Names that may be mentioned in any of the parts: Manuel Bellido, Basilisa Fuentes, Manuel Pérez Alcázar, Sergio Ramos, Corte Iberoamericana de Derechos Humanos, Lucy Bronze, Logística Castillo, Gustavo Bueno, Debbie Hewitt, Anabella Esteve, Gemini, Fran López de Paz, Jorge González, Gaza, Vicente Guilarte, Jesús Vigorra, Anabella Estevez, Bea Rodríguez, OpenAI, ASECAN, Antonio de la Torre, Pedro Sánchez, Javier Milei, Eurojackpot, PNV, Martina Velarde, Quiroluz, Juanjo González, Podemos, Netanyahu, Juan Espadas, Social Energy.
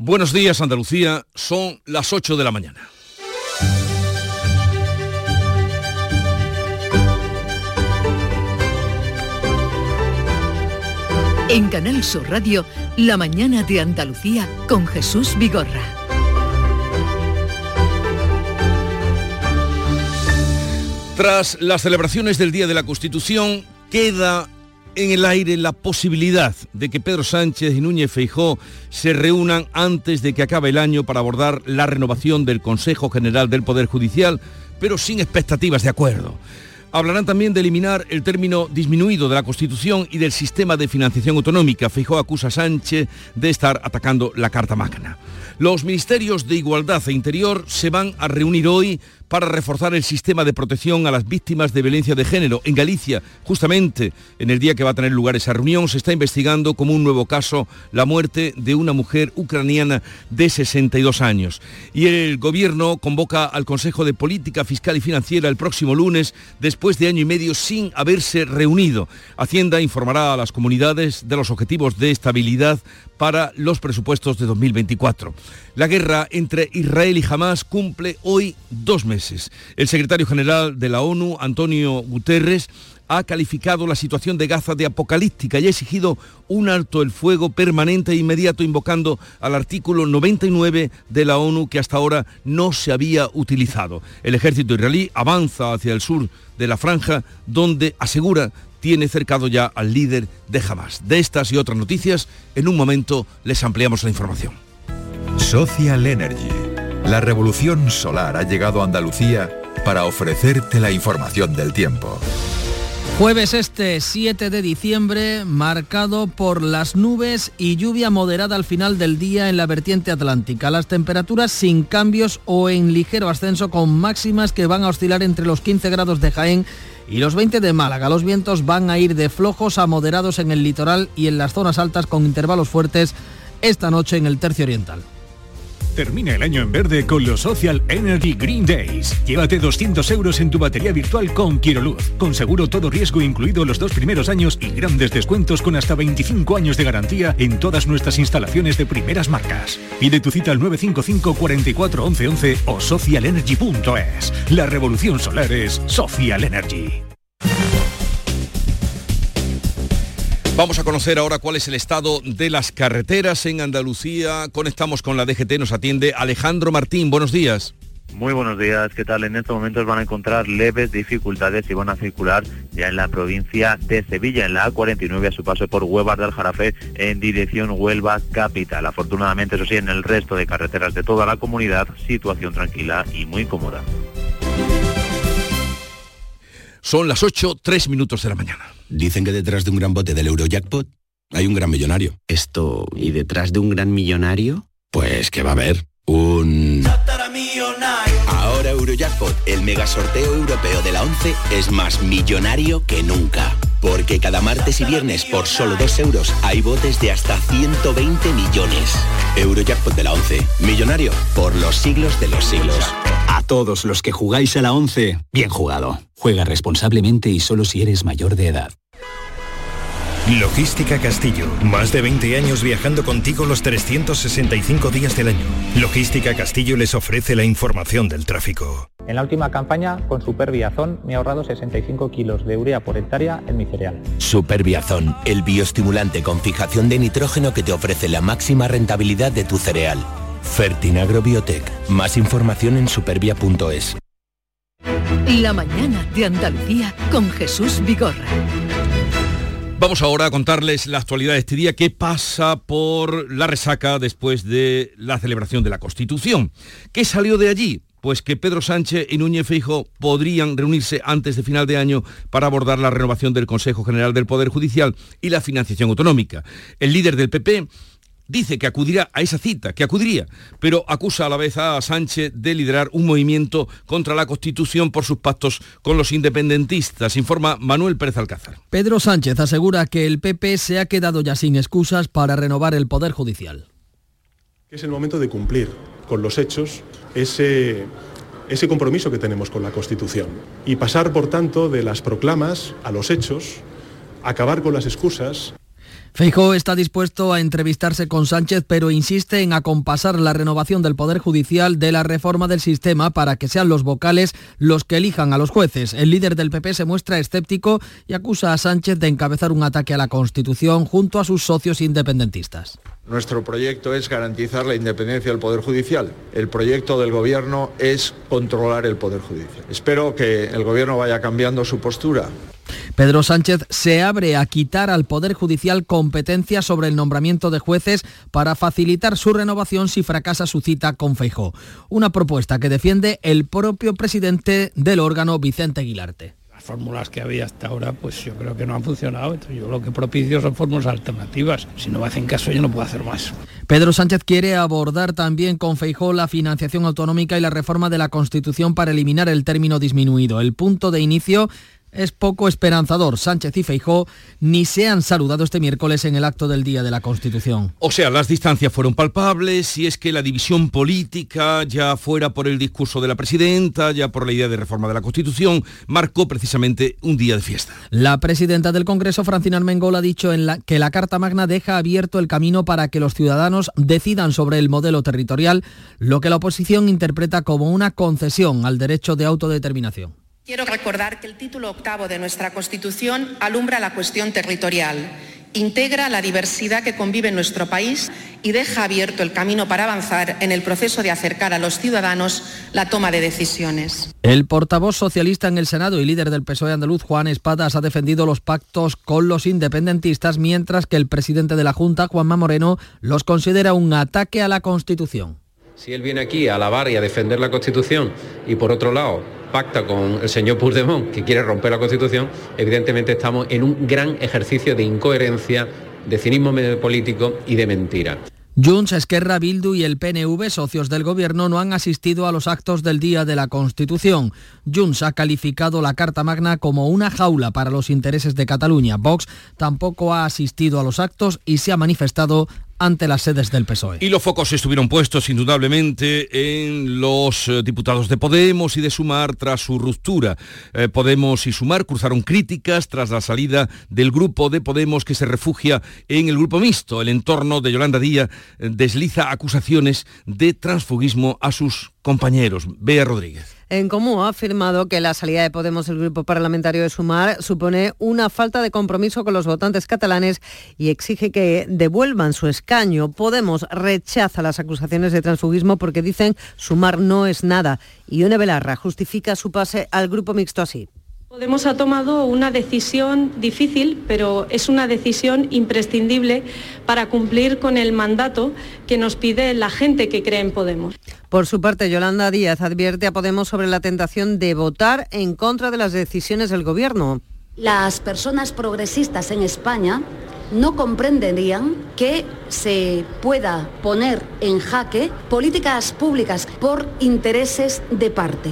Buenos días, Andalucía. Son las 8 de la mañana. En Canal Sur Radio, La Mañana de Andalucía con Jesús Vigorra. Tras las celebraciones del Día de la Constitución, queda en el aire la posibilidad de que Pedro Sánchez y Núñez Feijóo se reúnan antes de que acabe el año para abordar la renovación del Consejo General del Poder Judicial, pero sin expectativas de acuerdo. Hablarán también de eliminar el término disminuido de la Constitución y del sistema de financiación autonómica. Feijóo acusa a Sánchez de estar atacando la Carta Magna. Los ministerios de Igualdad e Interior se van a reunir hoy para reforzar el sistema de protección a las víctimas de violencia de género. En Galicia, justamente en el día que va a tener lugar esa reunión, se está investigando como un nuevo caso la muerte de una mujer ucraniana de 62 años. Y el Gobierno convoca al Consejo de Política Fiscal y Financiera el próximo lunes, después de año y medio sin haberse reunido. Hacienda informará a las comunidades de los objetivos de estabilidad para los presupuestos de 2024. La guerra entre Israel y Hamas cumple hoy 2 meses. El secretario general de la ONU, Antonio Guterres, ha calificado la situación de Gaza de apocalíptica y ha exigido un alto el fuego permanente e inmediato, invocando al artículo 99 de la ONU, que hasta ahora no se había utilizado. El ejército israelí avanza hacia el sur de la franja, donde asegura tiene cercado ya al líder de Hamas. De estas y otras noticias, en un momento les ampliamos la información. Social Energy. La revolución solar ha llegado a Andalucía para ofrecerte la información del tiempo. Jueves 7 de diciembre, marcado por las nubes y lluvia moderada al final del día en la vertiente atlántica. Las temperaturas sin cambios o en ligero ascenso, con máximas que van a oscilar entre los 15 grados de Jaén y los 20 de Málaga. Los vientos van a ir de flojos a moderados en el litoral y en las zonas altas, con intervalos fuertes esta noche en el tercio oriental. Termina el año en verde con los Social Energy Green Days. Llévate 200 euros en tu batería virtual con Quiroluz. Con seguro todo riesgo incluido los 2 primeros años y grandes descuentos con hasta 25 años de garantía en todas nuestras instalaciones de primeras marcas. Pide tu cita al 955 44 11 11 o socialenergy.es. La revolución solar es Social Energy. Vamos a conocer ahora cuál es el estado de las carreteras en Andalucía. Conectamos con la DGT, nos atiende Alejandro Martín. Buenos días. Muy buenos días, ¿qué tal? En estos momentos van a encontrar leves dificultades y van a circular ya en la provincia de Sevilla, en la A49, a su paso por Huevas del Jarafe, en dirección Huelva capital. Afortunadamente, eso sí, en el resto de carreteras de toda la comunidad, situación tranquila y muy cómoda. Son las 8:03 de la mañana. Dicen que detrás de un gran bote del Eurojackpot hay un gran millonario. Esto, ¿y detrás de un gran millonario? Pues que va a haber un... Ahora Eurojackpot, el mega sorteo europeo de la ONCE, es más millonario que nunca. Porque cada martes y viernes, por solo 2 euros, hay botes de hasta 120 millones. Eurojackpot de la ONCE, millonario por los siglos de los siglos. A todos los que jugáis a la ONCE, bien jugado. Juega responsablemente y solo si eres mayor de edad. Logística Castillo. Más de 20 años viajando contigo los 365 días del año. Logística Castillo les ofrece la información del tráfico. En la última campaña, con SuperviaZón, me he ahorrado 65 kilos de urea por hectárea en mi cereal. SuperviaZón, el bioestimulante con fijación de nitrógeno que te ofrece la máxima rentabilidad de tu cereal. Fertinagrobiotech. Más información en supervia.es. La mañana de Andalucía con Jesús Vigorra. Vamos ahora a contarles la actualidad de este día, que pasa por la resaca después de la celebración de la Constitución. ¿Qué salió de allí? Pues que Pedro Sánchez y Núñez Feijóo podrían reunirse antes de final de año para abordar la renovación del Consejo General del Poder Judicial y la financiación autonómica. El líder del PP dice que acudirá a esa cita, pero acusa a la vez a Sánchez de liderar un movimiento contra la Constitución por sus pactos con los independentistas, informa Manuel Pérez Alcázar. Pedro Sánchez asegura que el PP se ha quedado ya sin excusas para renovar el Poder Judicial. Es el momento de cumplir con los hechos ese compromiso que tenemos con la Constitución y pasar, por tanto, de las proclamas a los hechos, acabar con las excusas. Feijóo está dispuesto a entrevistarse con Sánchez, pero insiste en acompasar la renovación del Poder Judicial de la reforma del sistema para que sean los vocales los que elijan a los jueces. El líder del PP se muestra escéptico y acusa a Sánchez de encabezar un ataque a la Constitución junto a sus socios independentistas. Nuestro proyecto es garantizar la independencia del Poder Judicial. El proyecto del Gobierno es controlar el Poder Judicial. Espero que el Gobierno vaya cambiando su postura. Pedro Sánchez se abre a quitar al Poder Judicial competencias sobre el nombramiento de jueces para facilitar su renovación si fracasa su cita con Feijóo. Una propuesta que defiende el propio presidente del órgano, Vicente Guilarte. Las fórmulas que había hasta ahora, pues yo creo que no han funcionado. Entonces yo lo que propicio son fórmulas alternativas. Si no me hacen caso, yo no puedo hacer más. Pedro Sánchez quiere abordar también con Feijóo la financiación autonómica y la reforma de la Constitución para eliminar el término disminuido. El punto de inicio es poco esperanzador. Sánchez y Feijóo ni se han saludado este miércoles en el acto del Día de la Constitución. O sea, las distancias fueron palpables, y es que la división política, ya fuera por el discurso de la presidenta, ya por la idea de reforma de la Constitución, marcó precisamente un día de fiesta. La presidenta del Congreso, Francina Armengol, ha dicho que la Carta Magna deja abierto el camino para que los ciudadanos decidan sobre el modelo territorial, lo que la oposición interpreta como una concesión al derecho de autodeterminación. Quiero recordar que el título octavo de nuestra Constitución alumbra la cuestión territorial, integra la diversidad que convive en nuestro país y deja abierto el camino para avanzar en el proceso de acercar a los ciudadanos la toma de decisiones. El portavoz socialista en el Senado y líder del PSOE andaluz, Juan Espadas, ha defendido los pactos con los independentistas, mientras que el presidente de la Junta, Juanma Moreno, los considera un ataque a la Constitución. Si él viene aquí a alabar y a defender la Constitución y, por otro lado, pacta con el señor Puigdemont, que quiere romper la Constitución, evidentemente estamos en un gran ejercicio de incoherencia, de cinismo político y de mentira. Junts, Esquerra, Bildu y el PNV, socios del Gobierno, no han asistido a los actos del Día de la Constitución. Junts ha calificado la Carta Magna como una jaula para los intereses de Cataluña. Vox tampoco ha asistido a los actos y se ha manifestado ante las sedes del PSOE. Y los focos estuvieron puestos indudablemente en los diputados de Podemos y de Sumar tras su ruptura. Podemos y Sumar cruzaron críticas tras la salida del grupo de Podemos, que se refugia en el grupo mixto. El entorno de Yolanda Díaz desliza acusaciones de transfugismo a sus compañeros. Bea Rodríguez. En Común ha afirmado que la salida de Podemos del grupo parlamentario de Sumar supone una falta de compromiso con los votantes catalanes y exige que devuelvan su escaño. Podemos rechaza las acusaciones de transfugismo porque dicen Sumar no es nada. Ione Belarra justifica su pase al grupo mixto así. Podemos ha tomado una decisión difícil, pero es una decisión imprescindible para cumplir con el mandato que nos pide la gente que cree en Podemos. Por su parte, Yolanda Díaz advierte a Podemos sobre la tentación de votar en contra de las decisiones del Gobierno. Las personas progresistas en España no comprenderían que se pueda poner en jaque políticas públicas por intereses de parte.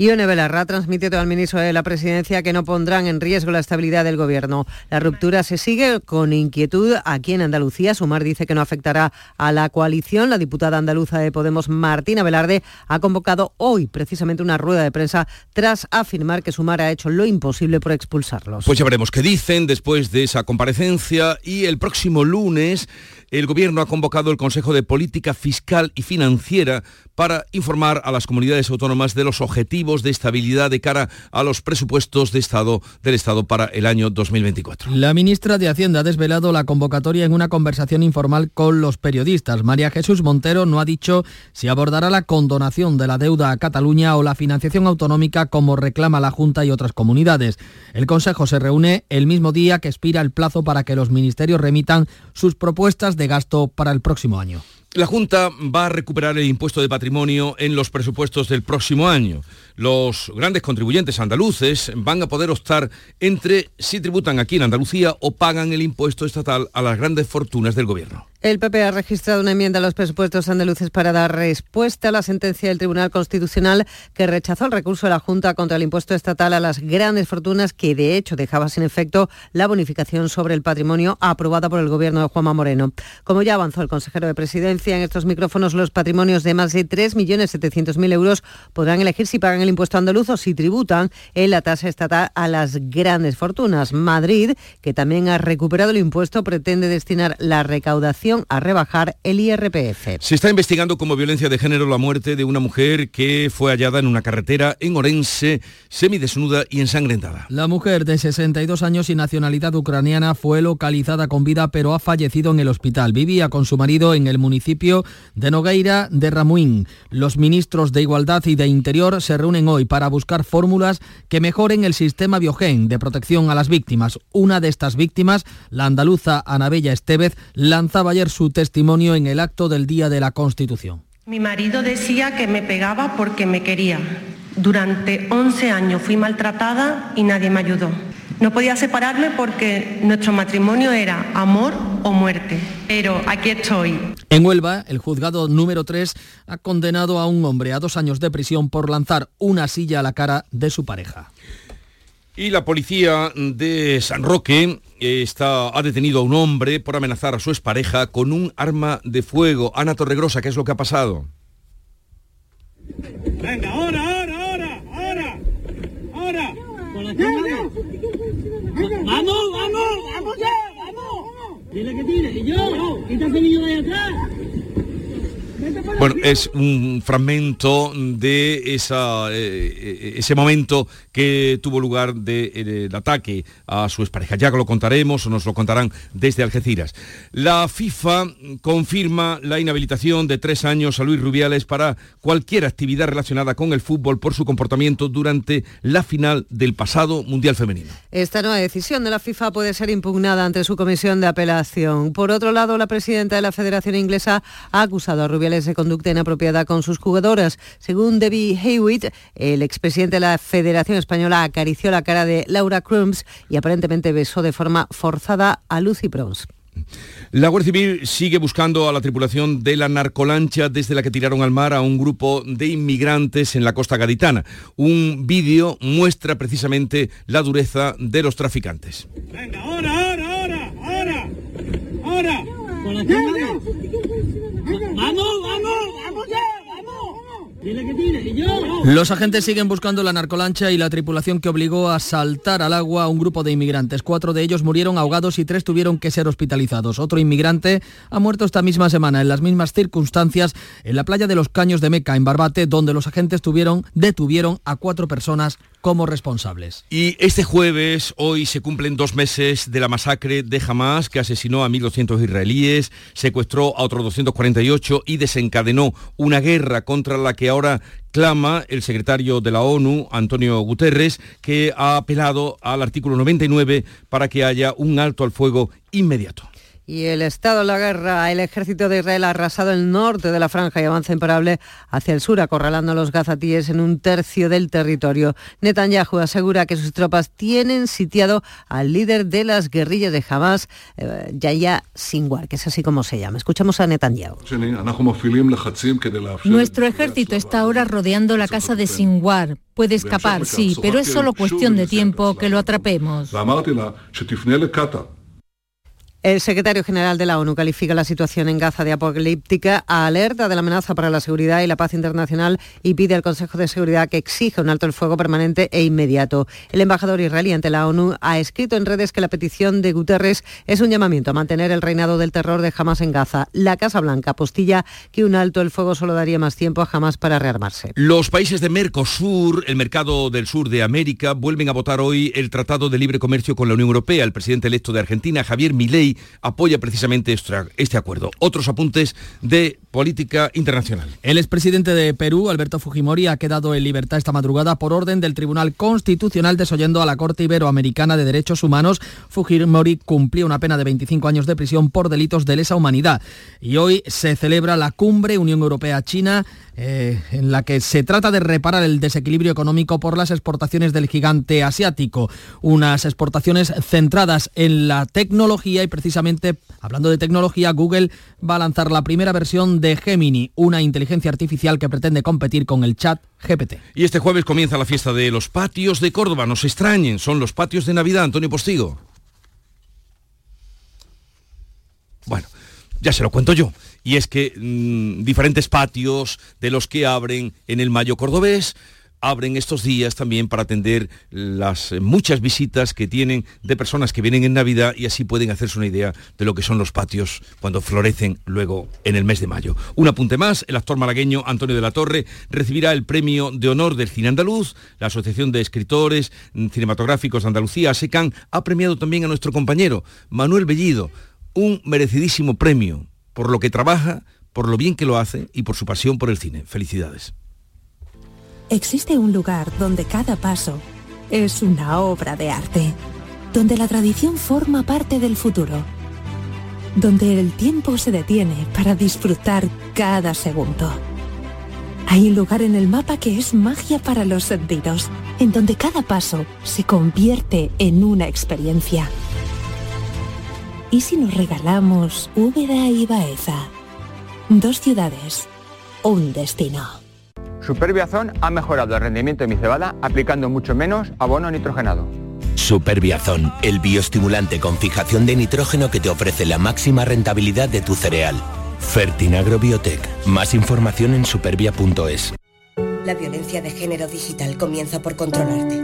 Ione Belarra transmitió al ministro de la Presidencia que no pondrán en riesgo la estabilidad del Gobierno. La ruptura se sigue con inquietud aquí en Andalucía. Sumar dice que no afectará a la coalición. La diputada andaluza de Podemos, Martina Velarde, ha convocado hoy precisamente una rueda de prensa tras afirmar que Sumar ha hecho lo imposible por expulsarlos. Pues ya veremos qué dicen después de esa comparecencia. Y el próximo lunes el Gobierno ha convocado el Consejo de Política Fiscal y Financiera para informar a las comunidades autónomas de los objetivos de estabilidad de cara a los presupuestos de Estado, del Estado para el año 2024. La ministra de Hacienda ha desvelado la convocatoria en una conversación informal con los periodistas. María Jesús Montero no ha dicho si abordará la condonación de la deuda a Cataluña o la financiación autonómica como reclama la Junta y otras comunidades. El Consejo se reúne el mismo día que expira el plazo para que los ministerios remitan sus propuestas de gasto para el próximo año. La Junta va a recuperar el impuesto de patrimonio en los presupuestos del próximo año. Los grandes contribuyentes andaluces van a poder optar entre si tributan aquí en Andalucía o pagan el impuesto estatal a las grandes fortunas del Gobierno. El PP ha registrado una enmienda a los presupuestos andaluces para dar respuesta a la sentencia del Tribunal Constitucional que rechazó el recurso de la Junta contra el impuesto estatal a las grandes fortunas, que de hecho dejaba sin efecto la bonificación sobre el patrimonio aprobada por el Gobierno de Juanma Moreno. Como ya avanzó el consejero de Presidencia en estos micrófonos, los patrimonios de más de 3.700.000 euros podrán elegir si pagan el impuesto andaluz o si tributan en la tasa estatal a las grandes fortunas. Madrid, que también ha recuperado el impuesto, pretende destinar la recaudación a rebajar el IRPF. Se está investigando como violencia de género la muerte de una mujer que fue hallada en una carretera en Orense, semidesnuda y ensangrentada. La mujer, de 62 años y nacionalidad ucraniana, fue localizada con vida pero ha fallecido en el hospital. Vivía con su marido en el municipio de Nogueira de Ramuín. Los ministros de Igualdad y de Interior se reúnen hoy para buscar fórmulas que mejoren el sistema Biogen de protección a las víctimas. Una de estas víctimas, la andaluza Anabella Estevez, lanzaba su testimonio en el acto del Día de la Constitución. Mi marido decía que me pegaba porque me quería. Durante 11 años fui maltratada y nadie me ayudó. No podía separarme porque nuestro matrimonio era amor o muerte. Pero aquí estoy. En Huelva, el juzgado número 3 ha condenado a un hombre a 2 años de prisión por lanzar una silla a la cara de su pareja. Y la policía de San Roque ha detenido a un hombre por amenazar a su expareja con un arma de fuego. Ana Torregrosa, ¿qué es lo que ha pasado? Venga, ahora. Vamos. Dile que tire. Y yo, quítate el niño de ahí atrás. Bueno, es un fragmento de ese momento que tuvo lugar del ataque a su expareja. Ya lo contaremos o nos lo contarán desde Algeciras. La FIFA confirma la inhabilitación de 3 años a Luis Rubiales para cualquier actividad relacionada con el fútbol por su comportamiento durante la final del pasado Mundial Femenino. Esta nueva decisión de la FIFA puede ser impugnada ante su comisión de apelación. Por otro lado, la presidenta de la Federación Inglesa ha acusado a Rubiales de conducta inapropiada con sus jugadoras. Según Debbie Hewitt, el expresidente de la Federación Española acarició la cara de Laura Crumbs y aparentemente besó de forma forzada a Lucy Bronze. La Guardia Civil sigue buscando a la tripulación de la narcolancha desde la que tiraron al mar a un grupo de inmigrantes en la costa gaditana. Un vídeo muestra precisamente la dureza de los traficantes. Venga, ahora. Los agentes siguen buscando la narcolancha y la tripulación que obligó a saltar al agua a un grupo de inmigrantes. 4 de ellos murieron ahogados y 3 tuvieron que ser hospitalizados. Otro inmigrante ha muerto esta misma semana, en las mismas circunstancias, en la playa de los Caños de Meca, en Barbate, donde los agentes detuvieron a 4 personas como responsables. Y este jueves, hoy, se cumplen 2 meses de la masacre de Hamas, que asesinó a 1.200 israelíes, secuestró a otros 248 y desencadenó una guerra contra la que ahora clama el secretario de la ONU, Antonio Guterres, que ha apelado al artículo 99 para que haya un alto al fuego inmediato. Y el estado de la guerra, el ejército de Israel ha arrasado el norte de la franja y avanza imparable hacia el sur, acorralando a los gazatíes en 1/3 del territorio. Netanyahu asegura que sus tropas tienen sitiado al líder de las guerrillas de Hamas, Yahya Sinwar, que es así como se llama. Escuchamos a Netanyahu. Nuestro ejército está ahora rodeando la casa de Sinwar. Puede escapar, sí, pero es solo cuestión de tiempo que lo atrapemos. El secretario general de la ONU califica la situación en Gaza de apocalíptica, alerta de la amenaza para la seguridad y la paz internacional y pide al Consejo de Seguridad que exija un alto el fuego permanente e inmediato. El embajador israelí ante la ONU ha escrito en redes que la petición de Guterres es un llamamiento a mantener el reinado del terror de Hamas en Gaza. La Casa Blanca apostilla que un alto el fuego solo daría más tiempo a Hamas para rearmarse. Los países de Mercosur, el mercado del sur de América, vuelven a votar hoy el Tratado de Libre Comercio con la Unión Europea. El presidente electo de Argentina, Javier Milei, apoya precisamente este acuerdo. Otros apuntes de política internacional. El expresidente de Perú, Alberto Fujimori, ha quedado en libertad esta madrugada por orden del Tribunal Constitucional, desoyendo a la Corte Iberoamericana de Derechos Humanos. Fujimori cumplió una pena de 25 años de prisión por delitos de lesa humanidad. Y hoy se celebra la cumbre Unión Europea-China en la que se trata de reparar el desequilibrio económico por las exportaciones del gigante asiático. Unas exportaciones centradas en la tecnología y precisamente, hablando de tecnología, Google va a lanzar la primera versión de Gemini, una inteligencia artificial que pretende competir con el ChatGPT. Y este jueves comienza la fiesta de los patios de Córdoba. No se extrañen, son los patios de Navidad. Antonio Postigo. Bueno, ya se lo cuento yo. Y es que diferentes patios de los que abren en el Mayo Cordobés abren estos días también para atender las muchas visitas que tienen de personas que vienen en Navidad, y así pueden hacerse una idea de lo que son los patios cuando florecen luego en el mes de mayo. Un apunte más, el actor malagueño Antonio de la Torre recibirá el premio de honor del cine andaluz. La Asociación de Escritores Cinematográficos de Andalucía, ASECAN, ha premiado también a nuestro compañero Manuel Bellido, un merecidísimo premio por lo que trabaja, por lo bien que lo hace y por su pasión por el cine. Felicidades. Existe un lugar donde cada paso es una obra de arte, donde la tradición forma parte del futuro, donde el tiempo se detiene para disfrutar cada segundo. Hay un lugar en el mapa que es magia para los sentidos, en donde cada paso se convierte en una experiencia. ¿Y si nos regalamos Úbeda y Baeza? Dos ciudades, un destino. SuperviaZón ha mejorado el rendimiento de mi cebada aplicando mucho menos abono nitrogenado. SuperviaZón, el bioestimulante con fijación de nitrógeno que te ofrece la máxima rentabilidad de tu cereal. Fertinagrobiotech. Más información en supervia.es. La violencia de género digital comienza por controlarte.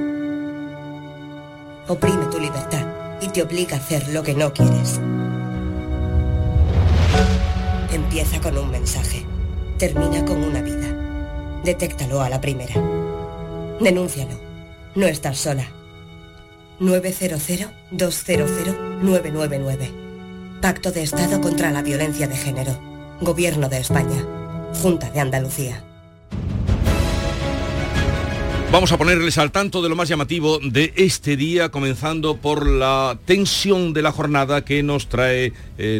Oprime tu libertad y te obliga a hacer lo que no quieres. Empieza con un mensaje, termina con una vida. Detéctalo a la primera. Denúncialo. No estás sola. 900-200-999. Pacto de Estado contra la Violencia de Género. Gobierno de España. Junta de Andalucía. Vamos a ponerles al tanto de lo más llamativo de este día, comenzando por la tensión de la jornada que nos trae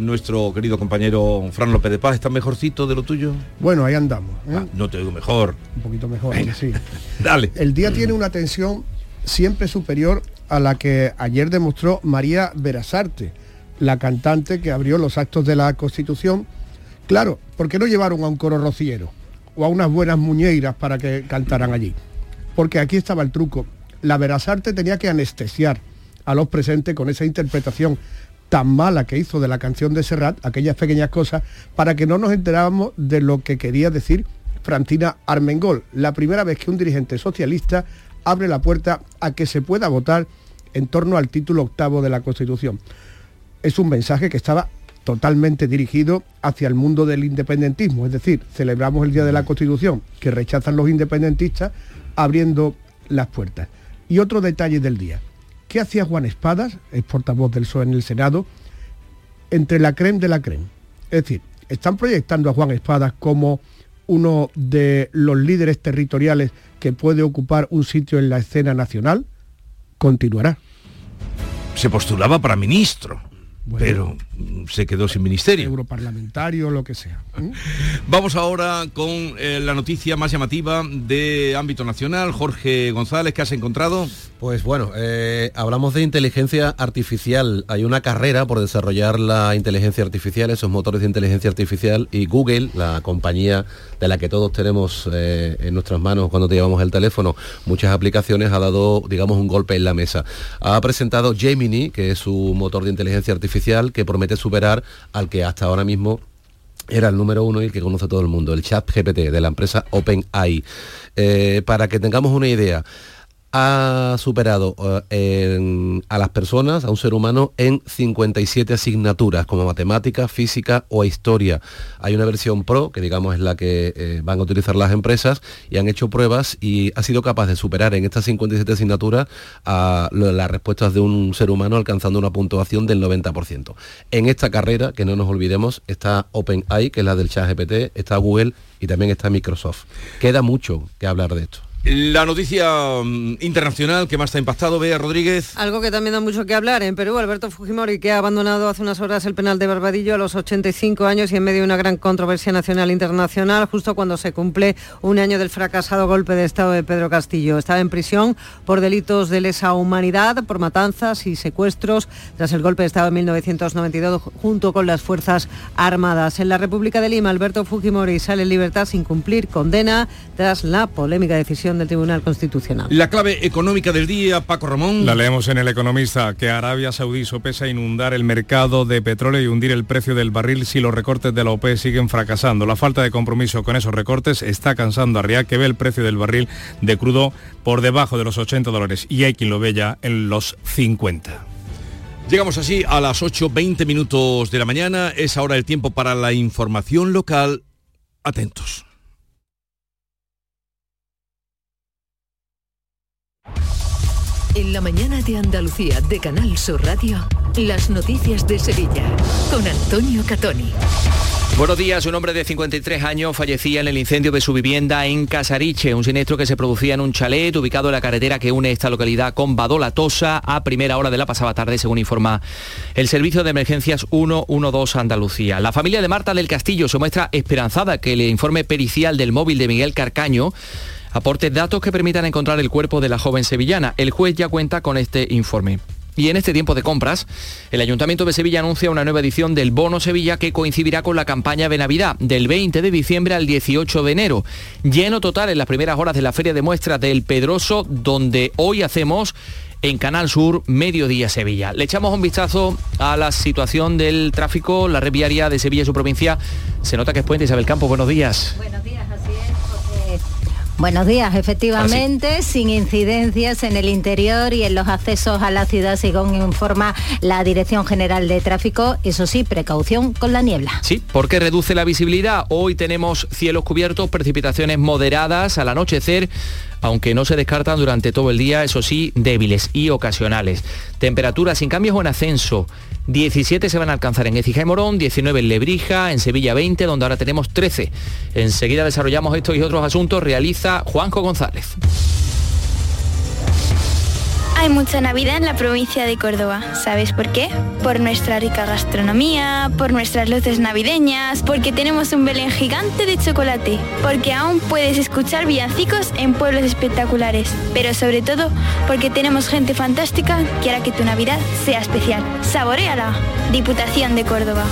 nuestro querido compañero Fran López de Paz. ¿Estás mejorcito de lo tuyo? Bueno, ahí andamos, ¿eh? Ah, no te digo mejor. Un poquito mejor, sí. Dale. El día tiene una tensión siempre superior a la que ayer demostró María Berasarte, la cantante que abrió los actos de la Constitución. Claro, porque no llevaron a un coro rociero o a unas buenas muñeiras para que cantaran allí. Porque aquí estaba el truco. La Berasarte tenía que anestesiar a los presentes con esa interpretación tan mala que hizo de la canción de Serrat, aquellas pequeñas cosas, para que no nos enteráramos de lo que quería decir Francina Armengol. La primera vez que un dirigente socialista abre la puerta a que se pueda votar en torno al título octavo de la Constitución. Es un mensaje que estaba totalmente dirigido hacia el mundo del independentismo, es decir, celebramos el Día de la Constitución, que rechazan los independentistas, abriendo las puertas. Y otro detalle del día. ¿Qué hacía Juan Espadas, el portavoz del PSOE en el Senado, entre la crème de la crème? Es decir, están proyectando a Juan Espadas como uno de los líderes territoriales que puede ocupar un sitio en la escena nacional. Continuará. Se postulaba para ministro. Bueno, pero se quedó sin ministerio. Europarlamentario, lo que sea. Vamos ahora con la noticia más llamativa de ámbito nacional. Jorge González, ¿qué has encontrado? Pues bueno, hablamos de inteligencia artificial. Hay una carrera por desarrollar la inteligencia artificial, esos motores de inteligencia artificial, y Google, la compañía de la que todos tenemos en nuestras manos cuando te llevamos el teléfono muchas aplicaciones, ha dado, digamos, un golpe en la mesa. Ha presentado Gemini, que es su motor de inteligencia artificial, que promete superar al que hasta ahora mismo era el número uno y el que conoce todo el mundo, el ChatGPT de la empresa OpenAI. Para que tengamos una idea, ha superado a las personas, a un ser humano, en 57 asignaturas, como matemáticas, física o historia. Hay una versión pro, que digamos es la que van a utilizar las empresas, y han hecho pruebas y ha sido capaz de superar en estas 57 asignaturas a las respuestas de un ser humano, alcanzando una puntuación del 90%. En esta carrera, que no nos olvidemos, está OpenAI, que es la del ChatGPT, está Google y también está Microsoft. Queda mucho que hablar de esto. La noticia internacional que más te ha impactado, Bea Rodríguez. Algo que también da mucho que hablar en Perú. Alberto Fujimori, que ha abandonado hace unas horas el penal de Barbadillo a los 85 años y en medio de una gran controversia nacional e internacional, justo cuando se cumple un año del fracasado golpe de Estado de Pedro Castillo. Estaba en prisión por delitos de lesa humanidad, por matanzas y secuestros tras el golpe de Estado de 1992 junto con las Fuerzas Armadas. En la República de Lima, Alberto Fujimori sale en libertad sin cumplir condena tras la polémica decisión del Tribunal Constitucional. La clave económica del día, Paco Ramón. La leemos en El Economista, que Arabia Saudí sopesa inundar el mercado de petróleo y hundir el precio del barril si los recortes de la OPE siguen fracasando. La falta de compromiso con esos recortes está cansando a Riad, que ve el precio del barril de crudo por debajo de los $80, y hay quien lo ve ya en los 50. Llegamos así a las 8:20 de la mañana. Es ahora el tiempo para la información local. Atentos. En la mañana de Andalucía de Canal Sur Radio, las noticias de Sevilla, con Antonio Catoni. Buenos días, un hombre de 53 años fallecía en el incendio de su vivienda en Casariche, un siniestro que se producía en un chalet ubicado en la carretera que une esta localidad con Badolatosa a primera hora de la pasada tarde, según informa el Servicio de Emergencias 112 Andalucía. La familia de Marta del Castillo se muestra esperanzada que el informe pericial del móvil de Miguel Carcaño aporte datos que permitan encontrar el cuerpo de la joven sevillana. El juez ya cuenta con este informe. Y en este tiempo de compras, el Ayuntamiento de Sevilla anuncia una nueva edición del Bono Sevilla que coincidirá con la campaña de Navidad, del 20 de diciembre al 18 de enero. Lleno total en las primeras horas de la Feria de Muestras del Pedroso, donde hoy hacemos en Canal Sur Mediodía Sevilla. Le echamos un vistazo a la situación del tráfico, la red viaria de Sevilla y su provincia. Se nota que es puente. Isabel Campos, buenos días. Buenos días, así es. Buenos días, efectivamente, ah, sí. Sin incidencias en el interior y en los accesos a la ciudad, según informa la Dirección General de Tráfico. Eso sí, precaución con la niebla. Sí, porque reduce la visibilidad. Hoy tenemos cielos cubiertos, precipitaciones moderadas al anochecer, aunque no se descartan durante todo el día, eso sí, débiles y ocasionales. Temperaturas sin cambios o en ascenso. 17 se van a alcanzar en Écija y Morón, 19 en Lebrija, en Sevilla 20, donde ahora tenemos 13. Enseguida desarrollamos estos y otros asuntos, realiza Juanjo González. Hay mucha Navidad en la provincia de Córdoba. ¿Sabes por qué? Por nuestra rica gastronomía, por nuestras luces navideñas, porque tenemos un Belén gigante de chocolate, porque aún puedes escuchar villancicos en pueblos espectaculares, pero sobre todo porque tenemos gente fantástica que hará que tu Navidad sea especial. ¡Saboréala! Diputación de Córdoba.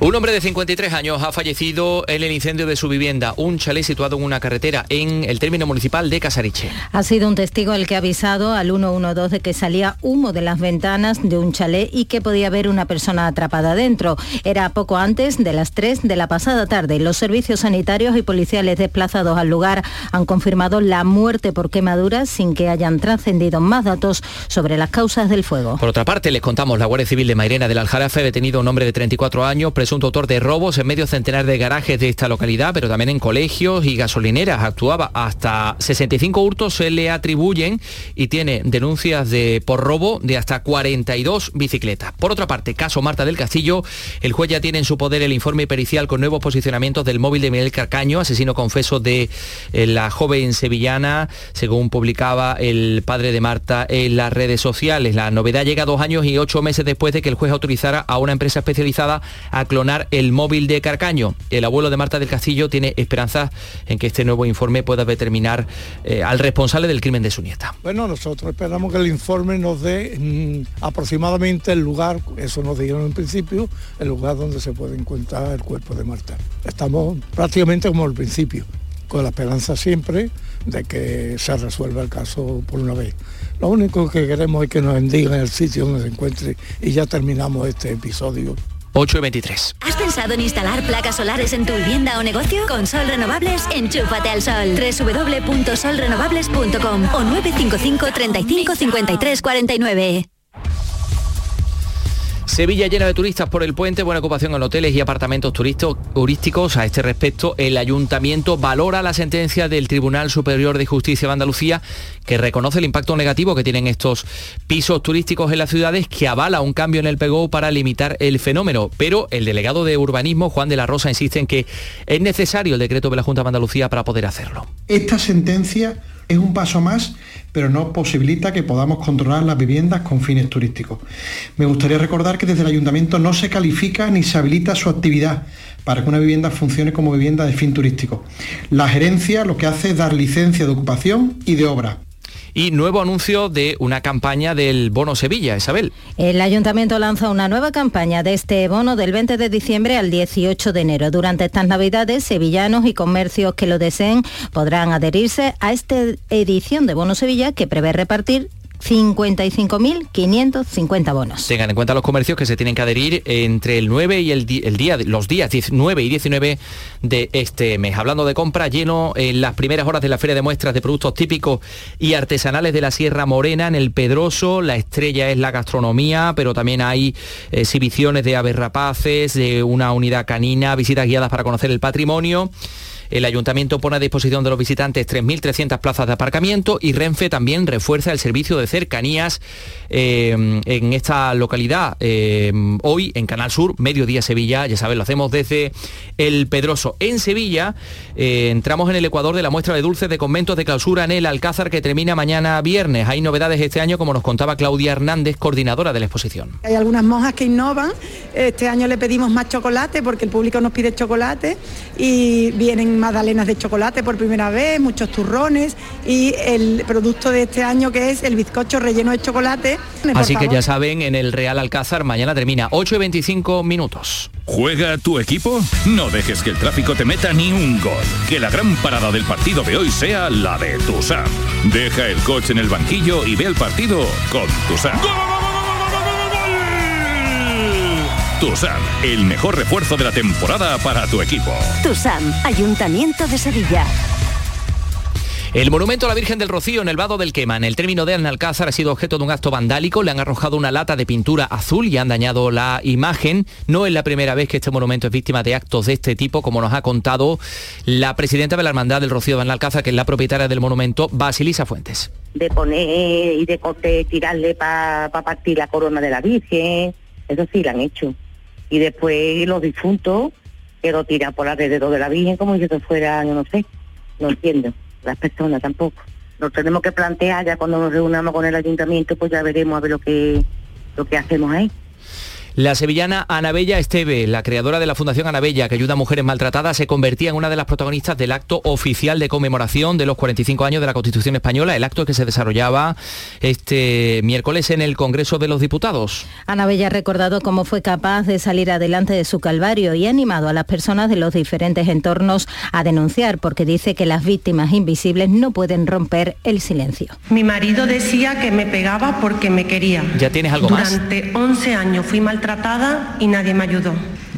Un hombre de 53 años ha fallecido en el incendio de su vivienda, un chalet situado en una carretera en el término municipal de Casariche. Ha sido un testigo el que ha avisado al 112 de que salía humo de las ventanas de un chalet y que podía haber una persona atrapada dentro. Era poco antes de las 3 de la pasada tarde. Los servicios sanitarios y policiales desplazados al lugar han confirmado la muerte por quemaduras sin que hayan trascendido más datos sobre las causas del fuego. Por otra parte, les contamos, la Guardia Civil de Mairena del Aljarafe ha detenido a un hombre de 34 años, presunto autor de robos en medio centenar de garajes de esta localidad, pero también en colegios y gasolineras. Actuaba hasta 65 hurtos, se le atribuyen y tiene denuncias por robo de hasta 42 bicicletas. Por otra parte, caso Marta del Castillo, el juez ya tiene en su poder el informe pericial con nuevos posicionamientos del móvil de Miguel Carcaño, asesino confeso de la joven sevillana, según publicaba el padre de Marta en las redes sociales. La novedad llega 2 años y 8 meses después de que el juez autorizara a una empresa especializada a el móvil de Carcaño. El abuelo de Marta del Castillo tiene esperanzas en que este nuevo informe pueda determinar al responsable del crimen de su nieta. Bueno, nosotros esperamos que el informe nos dé aproximadamente el lugar, eso nos dijeron en principio, el lugar donde se puede encontrar el cuerpo de Marta. Estamos prácticamente como al principio, con la esperanza siempre de que se resuelva el caso por una vez. Lo único que queremos es que nos indiquen el sitio donde se encuentre y ya terminamos este episodio. 8:23. ¿Has pensado en instalar placas solares en tu vivienda o negocio? Con Sol Renovables, enchúfate al sol. www.solrenovables.com o 955 35 53 49. Sevilla llena de turistas por el puente, buena ocupación en hoteles y apartamentos turísticos. A este respecto, el Ayuntamiento valora la sentencia del Tribunal Superior de Justicia de Andalucía, que reconoce el impacto negativo que tienen estos pisos turísticos en las ciudades, que avala un cambio en el PGO para limitar el fenómeno. Pero el delegado de Urbanismo, Juan de la Rosa, insiste en que es necesario el decreto de la Junta de Andalucía para poder hacerlo. Esta sentencia es un paso más, pero no posibilita que podamos controlar las viviendas con fines turísticos. Me gustaría recordar que desde el Ayuntamiento no se califica ni se habilita su actividad para que una vivienda funcione como vivienda de fin turístico. La gerencia lo que hace es dar licencia de ocupación y de obra. Y nuevo anuncio de una campaña del Bono Sevilla, Isabel. El Ayuntamiento lanza una nueva campaña de este bono del 20 de diciembre al 18 de enero. Durante estas Navidades, sevillanos y comercios que lo deseen podrán adherirse a esta edición de Bono Sevilla, que prevé repartir 55.550 bonos. Tengan en cuenta los comercios que se tienen que adherir entre el 9 y los días 9 y 19 de este mes. Hablando de compra, lleno en las primeras horas de la Feria de Muestras de Productos Típicos y Artesanales de la Sierra Morena, en El Pedroso. La estrella es la gastronomía, pero también hay exhibiciones de aves rapaces, de una unidad canina, visitas guiadas para conocer el patrimonio. El Ayuntamiento pone a disposición de los visitantes 3.300 plazas de aparcamiento, y Renfe también refuerza el servicio de cercanías en esta localidad. Hoy en Canal Sur, Mediodía Sevilla, ya saben, lo hacemos desde El Pedroso. En Sevilla entramos en el ecuador de la muestra de dulces de conventos de clausura en el Alcázar, que termina mañana viernes. Hay novedades este año, como nos contaba Claudia Hernández, coordinadora de la exposición. Hay algunas monjas que innovan. Este año le pedimos más chocolate porque el público nos pide chocolate, y vienen magdalenas de chocolate por primera vez, muchos turrones, y el producto de este año, que es el bizcocho relleno de chocolate. Así que ya saben, en el Real Alcázar mañana termina 8:25. ¿Juega tu equipo? No dejes que el tráfico te meta ni un gol. Que la gran parada del partido de hoy sea la de Tusam. Deja el coche en el banquillo y ve el partido con Tusam. Tusam, el mejor refuerzo de la temporada para tu equipo. Tusam, Ayuntamiento de Sevilla. El monumento a la Virgen del Rocío en el Vado del Quema, en el término de Alcázar, ha sido objeto de un acto vandálico. Le han arrojado una lata de pintura azul y han dañado la imagen. No es la primera vez que este monumento es víctima de actos de este tipo, como nos ha contado la presidenta de la Hermandad del Rocío de Alcázar, que es la propietaria del monumento, Basilisa Fuentes. De poner y de tirarle para partir la corona de la Virgen, eso sí la han hecho. Y después los difuntos, que lo tiran por alrededor de la Virgen como si eso fuera, yo no sé, no entiendo, las personas tampoco. Nos tenemos que plantear, ya cuando nos reunamos con el ayuntamiento, pues ya veremos a ver lo que hacemos ahí. La sevillana Anabella Esteve, la creadora de la Fundación Anabella, que ayuda a mujeres maltratadas, se convertía en una de las protagonistas del acto oficial de conmemoración de los 45 años de la Constitución Española, el acto que se desarrollaba este miércoles en el Congreso de los Diputados. Anabella ha recordado cómo fue capaz de salir adelante de su calvario y ha animado a las personas de los diferentes entornos a denunciar, porque dice que las víctimas invisibles no pueden romper el silencio. Mi marido decía que me pegaba porque me quería. ¿Ya tienes algo más? Durante 11 años fui maltratada y nadie me ayudó.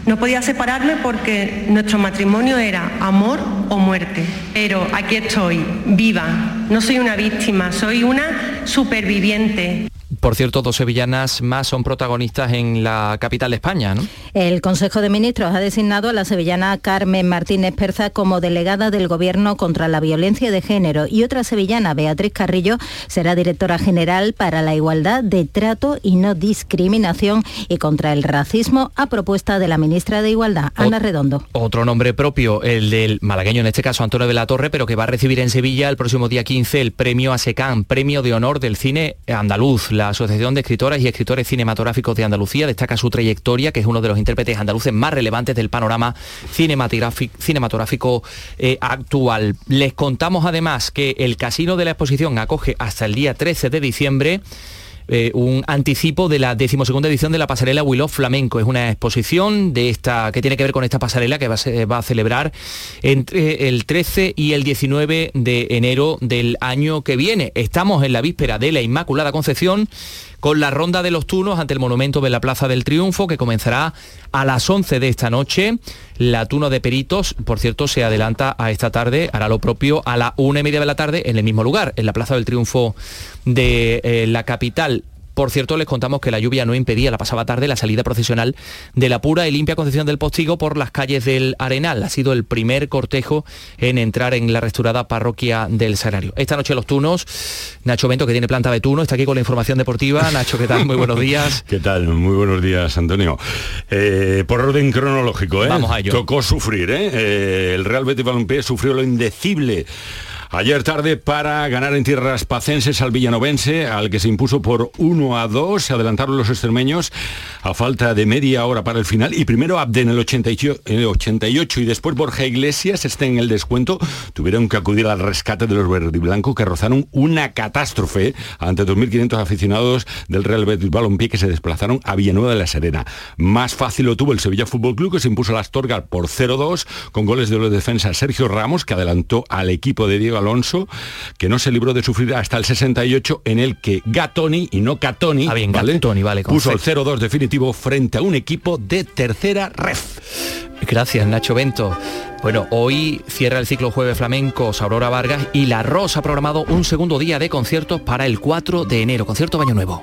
No podía separarme porque nuestro matrimonio era amor o muerte. Pero aquí estoy, viva. No soy una víctima, soy una superviviente. Por cierto, dos sevillanas más son protagonistas en la capital de España, ¿no? El Consejo de Ministros ha designado a la sevillana Carmen Martínez Perza como delegada del Gobierno contra la violencia de género, y otra sevillana, Beatriz Carrillo, será directora general para la igualdad de trato y no discriminación y contra el racismo, a propuesta de la ministra de Igualdad, Ana Redondo. Otro nombre propio, el del malagueño, en este caso Antonio de la Torre, pero que va a recibir en Sevilla el próximo día 15 el premio ASECAN, premio de honor del cine andaluz. La Asociación de Escritoras y Escritores Cinematográficos de Andalucía destaca su trayectoria, que es uno de los intérpretes andaluces más relevantes del panorama cinematográfico actual. Les contamos además que el Casino de la Exposición acoge hasta el día 13 de diciembre un anticipo de la 12ª edición de la pasarela We Love Flamenco. Es una exposición de esta que tiene que ver con esta pasarela que va a celebrar entre el 13 y el 19 de enero del año que viene. Estamos en la víspera de la Inmaculada Concepción, con la ronda de los Tunos ante el monumento de la Plaza del Triunfo, que comenzará a las 11 de esta noche. La Tuna de Peritos, por cierto, se adelanta a esta tarde, hará lo propio a la 1:30 de la tarde en el mismo lugar, en la Plaza del Triunfo de la capital. Por cierto, les contamos que la lluvia no impedía la pasada tarde la salida procesional de la pura y limpia Concepción del Postigo por las calles del Arenal. Ha sido el primer cortejo en entrar en la restaurada parroquia del Sagrario. Esta noche los tunos, Nacho Bento, que tiene planta de tuno, está aquí con la información deportiva. Nacho, ¿qué tal? Muy buenos días. ¿Qué tal? Muy buenos días, Antonio. Por orden cronológico, vamos a ello. Tocó sufrir, el Real Betis Balompié sufrió lo indecible ayer tarde para ganar en tierras pacenses al villanovense, al que se impuso por 1-2, se adelantaron los extremeños a falta de media hora para el final, y primero Abde en el 88 y después Borja Iglesias esté en el descuento, tuvieron que acudir al rescate de los verdiblancos, que rozaron una catástrofe ante 2.500 aficionados del Real Betis Balompié que se desplazaron a Villanueva de la Serena. Más fácil lo tuvo el Sevilla Fútbol Club, que se impuso a la Astorga por 0-2 con goles de los defensas Sergio Ramos, que adelantó al equipo de Diego Alonso, que no se libró de sufrir hasta el 68, en el que Gattoni, y no Catoni, vale, puso el 0-2 definitivo frente a un equipo de tercera red. Gracias, Nacho Bento. Bueno, hoy cierra el ciclo Jueves Flamencos Aurora Vargas, y La Rosa ha programado un segundo día de conciertos para el 4 de enero, concierto de Año Nuevo.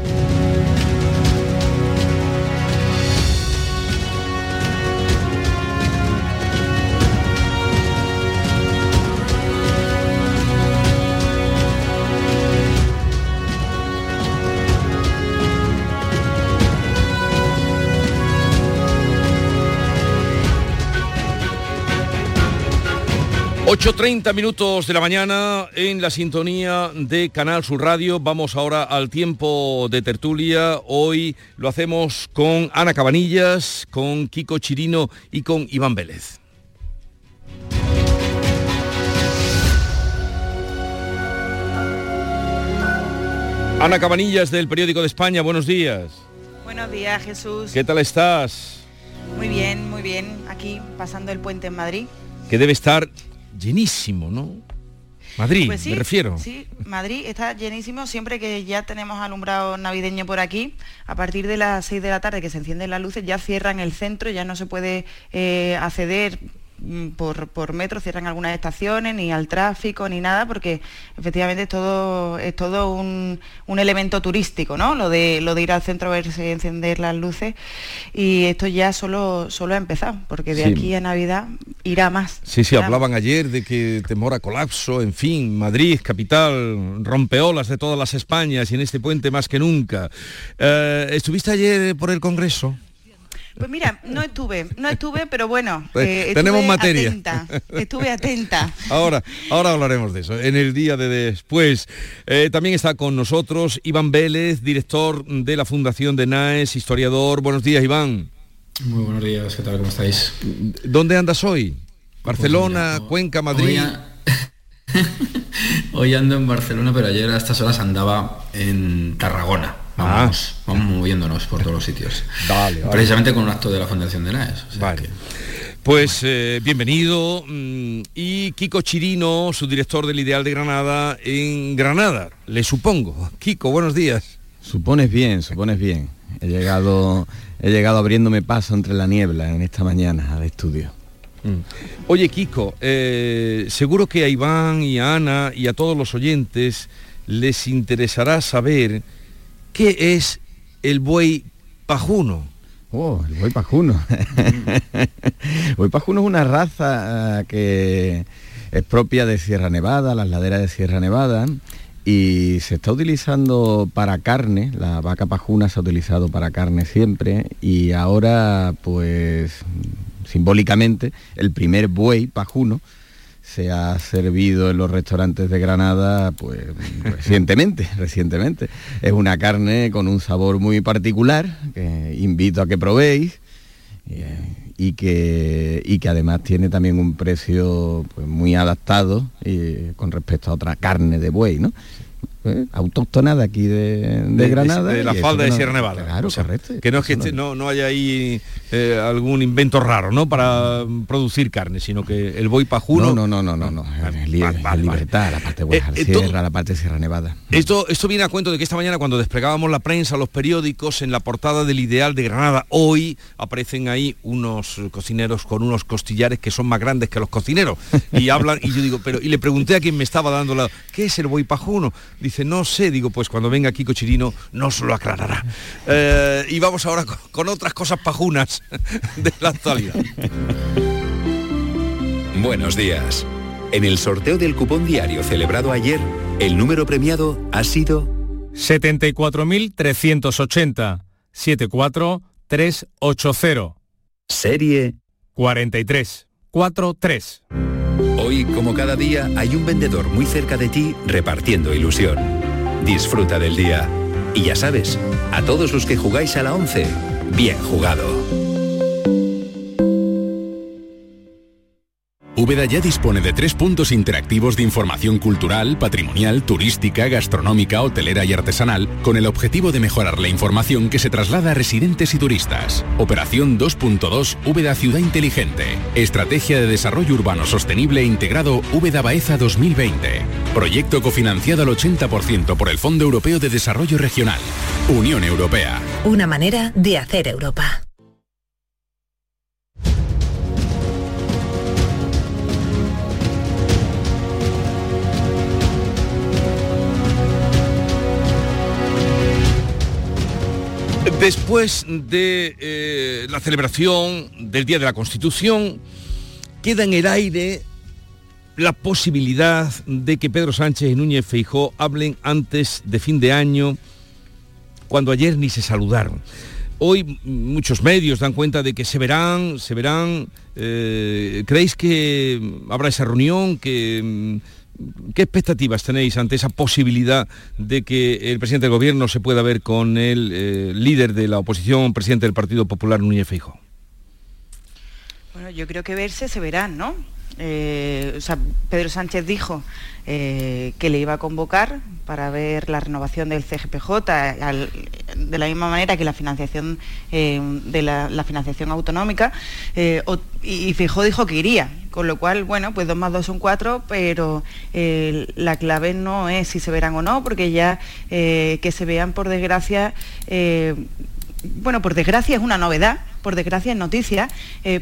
...8:30 de la mañana en la sintonía de Canal Sur Radio. Vamos ahora al tiempo de tertulia. Hoy lo hacemos con Ana Cabanillas, con Kiko Chirino y con Iván Vélez. Ana Cabanillas, del Periódico de España, buenos días. Buenos días, Jesús. ¿Qué tal estás? Muy bien, aquí pasando el puente en Madrid. Que debe estar llenísimo, ¿no? Madrid, pues sí, me refiero. Sí, Madrid está llenísimo siempre que ya tenemos alumbrado navideño por aquí. A partir de las 6 de la tarde, que se encienden las luces, ya cierran el centro, ya no se puede acceder por metro, cierran algunas estaciones, ni al tráfico, ni nada, porque efectivamente es todo un elemento turístico, ¿no? Lo de ir al centro a verse encender las luces, y esto ya solo ha empezado, porque de aquí a Navidad irá más. Sí, hablaban ayer de que temor a colapso, en fin, Madrid, capital, rompeolas de todas las Españas, y en este puente más que nunca. ¿Estuviste ayer por el Congreso? Pues mira, no estuve, pero bueno, tenemos materia. Estuve atenta. Ahora hablaremos de eso, en el día de después. También está con nosotros Iván Vélez, director de la Fundación de NAES, historiador. Buenos días, Iván. Muy buenos días, ¿qué tal? ¿Cómo estáis? ¿Dónde andas hoy? ¿Barcelona, Cuenca, Madrid? Hoy ando en Barcelona, pero ayer a estas horas andaba en Tarragona. Vamos moviéndonos por todos los sitios. Vale. Precisamente con un acto de la Fundación de NAES. O sea, vale. Bienvenido. Y Kiko Chirino, subdirector del Ideal de Granada, en Granada, le supongo. Kiko, buenos días. Supones bien. He llegado abriéndome paso entre la niebla en esta mañana al estudio. Oye, Kiko, seguro que a Iván y a Ana y a todos los oyentes les interesará saber ¿qué es el buey pajuno? Oh, el buey pajuno. El buey pajuno es una raza que es propia de Sierra Nevada, las laderas de Sierra Nevada, y se está utilizando para carne. La vaca pajuna se ha utilizado para carne siempre, y ahora, pues, simbólicamente, el primer buey pajuno se ha servido en los restaurantes de Granada, pues recientemente. Es una carne con un sabor muy particular, que invito a que probéis, y que además tiene también un precio, pues, muy adaptado, con respecto a otra carne de buey, ¿no? autóctona de aquí de Granada, de la falda de Sierra Nevada, claro, o sea, que no es que no haya ahí algún invento raro, ¿no?, para producir carne, sino que el boi pajuno libertad, la parte de la parte de Sierra Nevada. Esto viene a cuento de que esta mañana, cuando desplegábamos la prensa, los periódicos, en la portada del Ideal de Granada hoy aparecen ahí unos cocineros con unos costillares que son más grandes que los cocineros y hablan, y yo digo, pero, y le pregunté a quien me estaba dando la, ¿qué es el boi pajuno? Dice, no sé, digo, pues cuando venga Kiko Chirino nos lo aclarará. Y vamos ahora con otras cosas pajunas de la actualidad. Buenos días. En el sorteo del cupón diario celebrado ayer, el número premiado ha sido 74.380, 74380. Serie 4343. Hoy, como cada día, hay un vendedor muy cerca de ti repartiendo ilusión. Disfruta del día. Y ya sabes, a todos los que jugáis a la ONCE, bien jugado. Úbeda ya dispone de 3 puntos interactivos de información cultural, patrimonial, turística, gastronómica, hotelera y artesanal, con el objetivo de mejorar la información que se traslada a residentes y turistas. Operación 2.2 Úbeda Ciudad Inteligente. Estrategia de Desarrollo Urbano Sostenible Integrado Úbeda Baeza 2020. Proyecto cofinanciado al 80% por el Fondo Europeo de Desarrollo Regional. Unión Europea. Una manera de hacer Europa. Después de la celebración del Día de la Constitución, queda en el aire la posibilidad de que Pedro Sánchez y Núñez Feijóo hablen antes de fin de año, cuando ayer ni se saludaron. Hoy muchos medios dan cuenta de que se verán. ¿Creéis que habrá esa reunión? ¿Qué expectativas tenéis ante esa posibilidad de que el presidente del gobierno se pueda ver con el líder de la oposición, presidente del Partido Popular, Núñez Feijóo? Bueno, yo creo que verse se verán, ¿no? Pedro Sánchez dijo que le iba a convocar para ver la renovación del CGPJ, de la misma manera que la financiación de la financiación autonómica, y Feijóo dijo que iría, con lo cual, bueno, pues 2 más 2 son 4, pero la clave no es si se verán o no, porque ya que se vean, por desgracia, por desgracia es una novedad, por desgracia es noticia,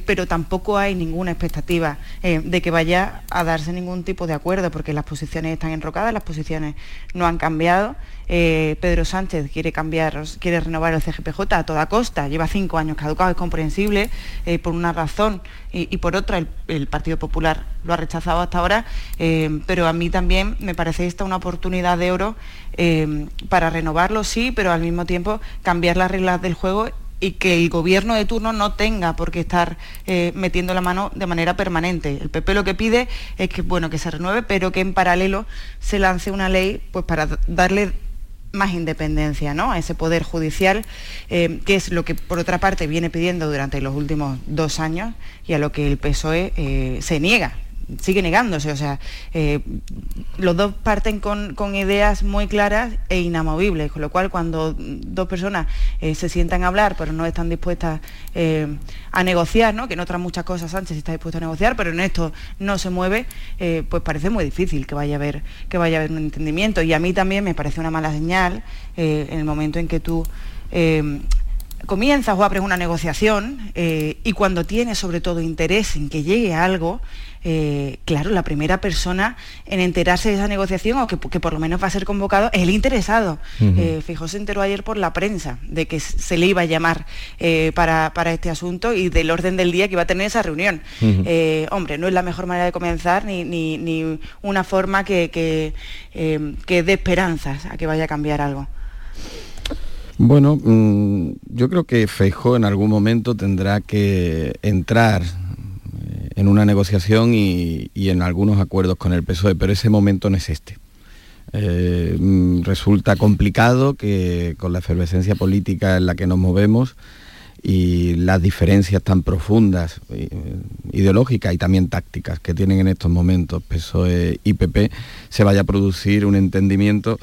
pero tampoco hay ninguna expectativa de que vaya a darse ningún tipo de acuerdo, porque las posiciones están enrocadas, las posiciones no han cambiado. Pedro Sánchez quiere renovar el CGPJ a toda costa, lleva 5 años caducado, es comprensible por una razón y por otra. El Partido Popular lo ha rechazado hasta ahora, pero a mí también me parece esta una oportunidad de oro para renovarlo, sí, pero al mismo tiempo cambiar las reglas del juego y que el gobierno de turno no tenga por qué estar metiendo la mano de manera permanente. El PP lo que pide es que se renueve, pero que en paralelo se lance una ley para darle más independencia, ¿no?, a ese poder judicial, que es lo que por otra parte viene pidiendo durante los últimos 2 años y a lo que el PSOE se niega. Sigue negándose, los dos parten con ideas muy claras e inamovibles, con lo cual cuando dos personas se sientan a hablar pero no están dispuestas a negociar, ¿no?, que en otras muchas cosas Sánchez está dispuesto a negociar, pero en esto no se mueve, pues parece muy difícil que vaya a haber un entendimiento. Y a mí también me parece una mala señal en el momento en que tú comienzas o abres una negociación y cuando tienes sobre todo interés en que llegue a algo, claro, la primera persona en enterarse de esa negociación o que por lo menos va a ser convocado es el interesado. Uh-huh. Feijóo se enteró ayer por la prensa de que se le iba a llamar para este asunto y del orden del día que iba a tener esa reunión. Uh-huh. No es la mejor manera de comenzar ni una forma que dé esperanzas a que vaya a cambiar algo. Bueno, yo creo que Feijóo en algún momento tendrá que entrar en una negociación y en algunos acuerdos con el PSOE, pero ese momento no es este. Resulta complicado que con la efervescencia política en la que nos movemos y las diferencias tan profundas, ideológicas y también tácticas que tienen en estos momentos PSOE y PP, se vaya a producir un entendimiento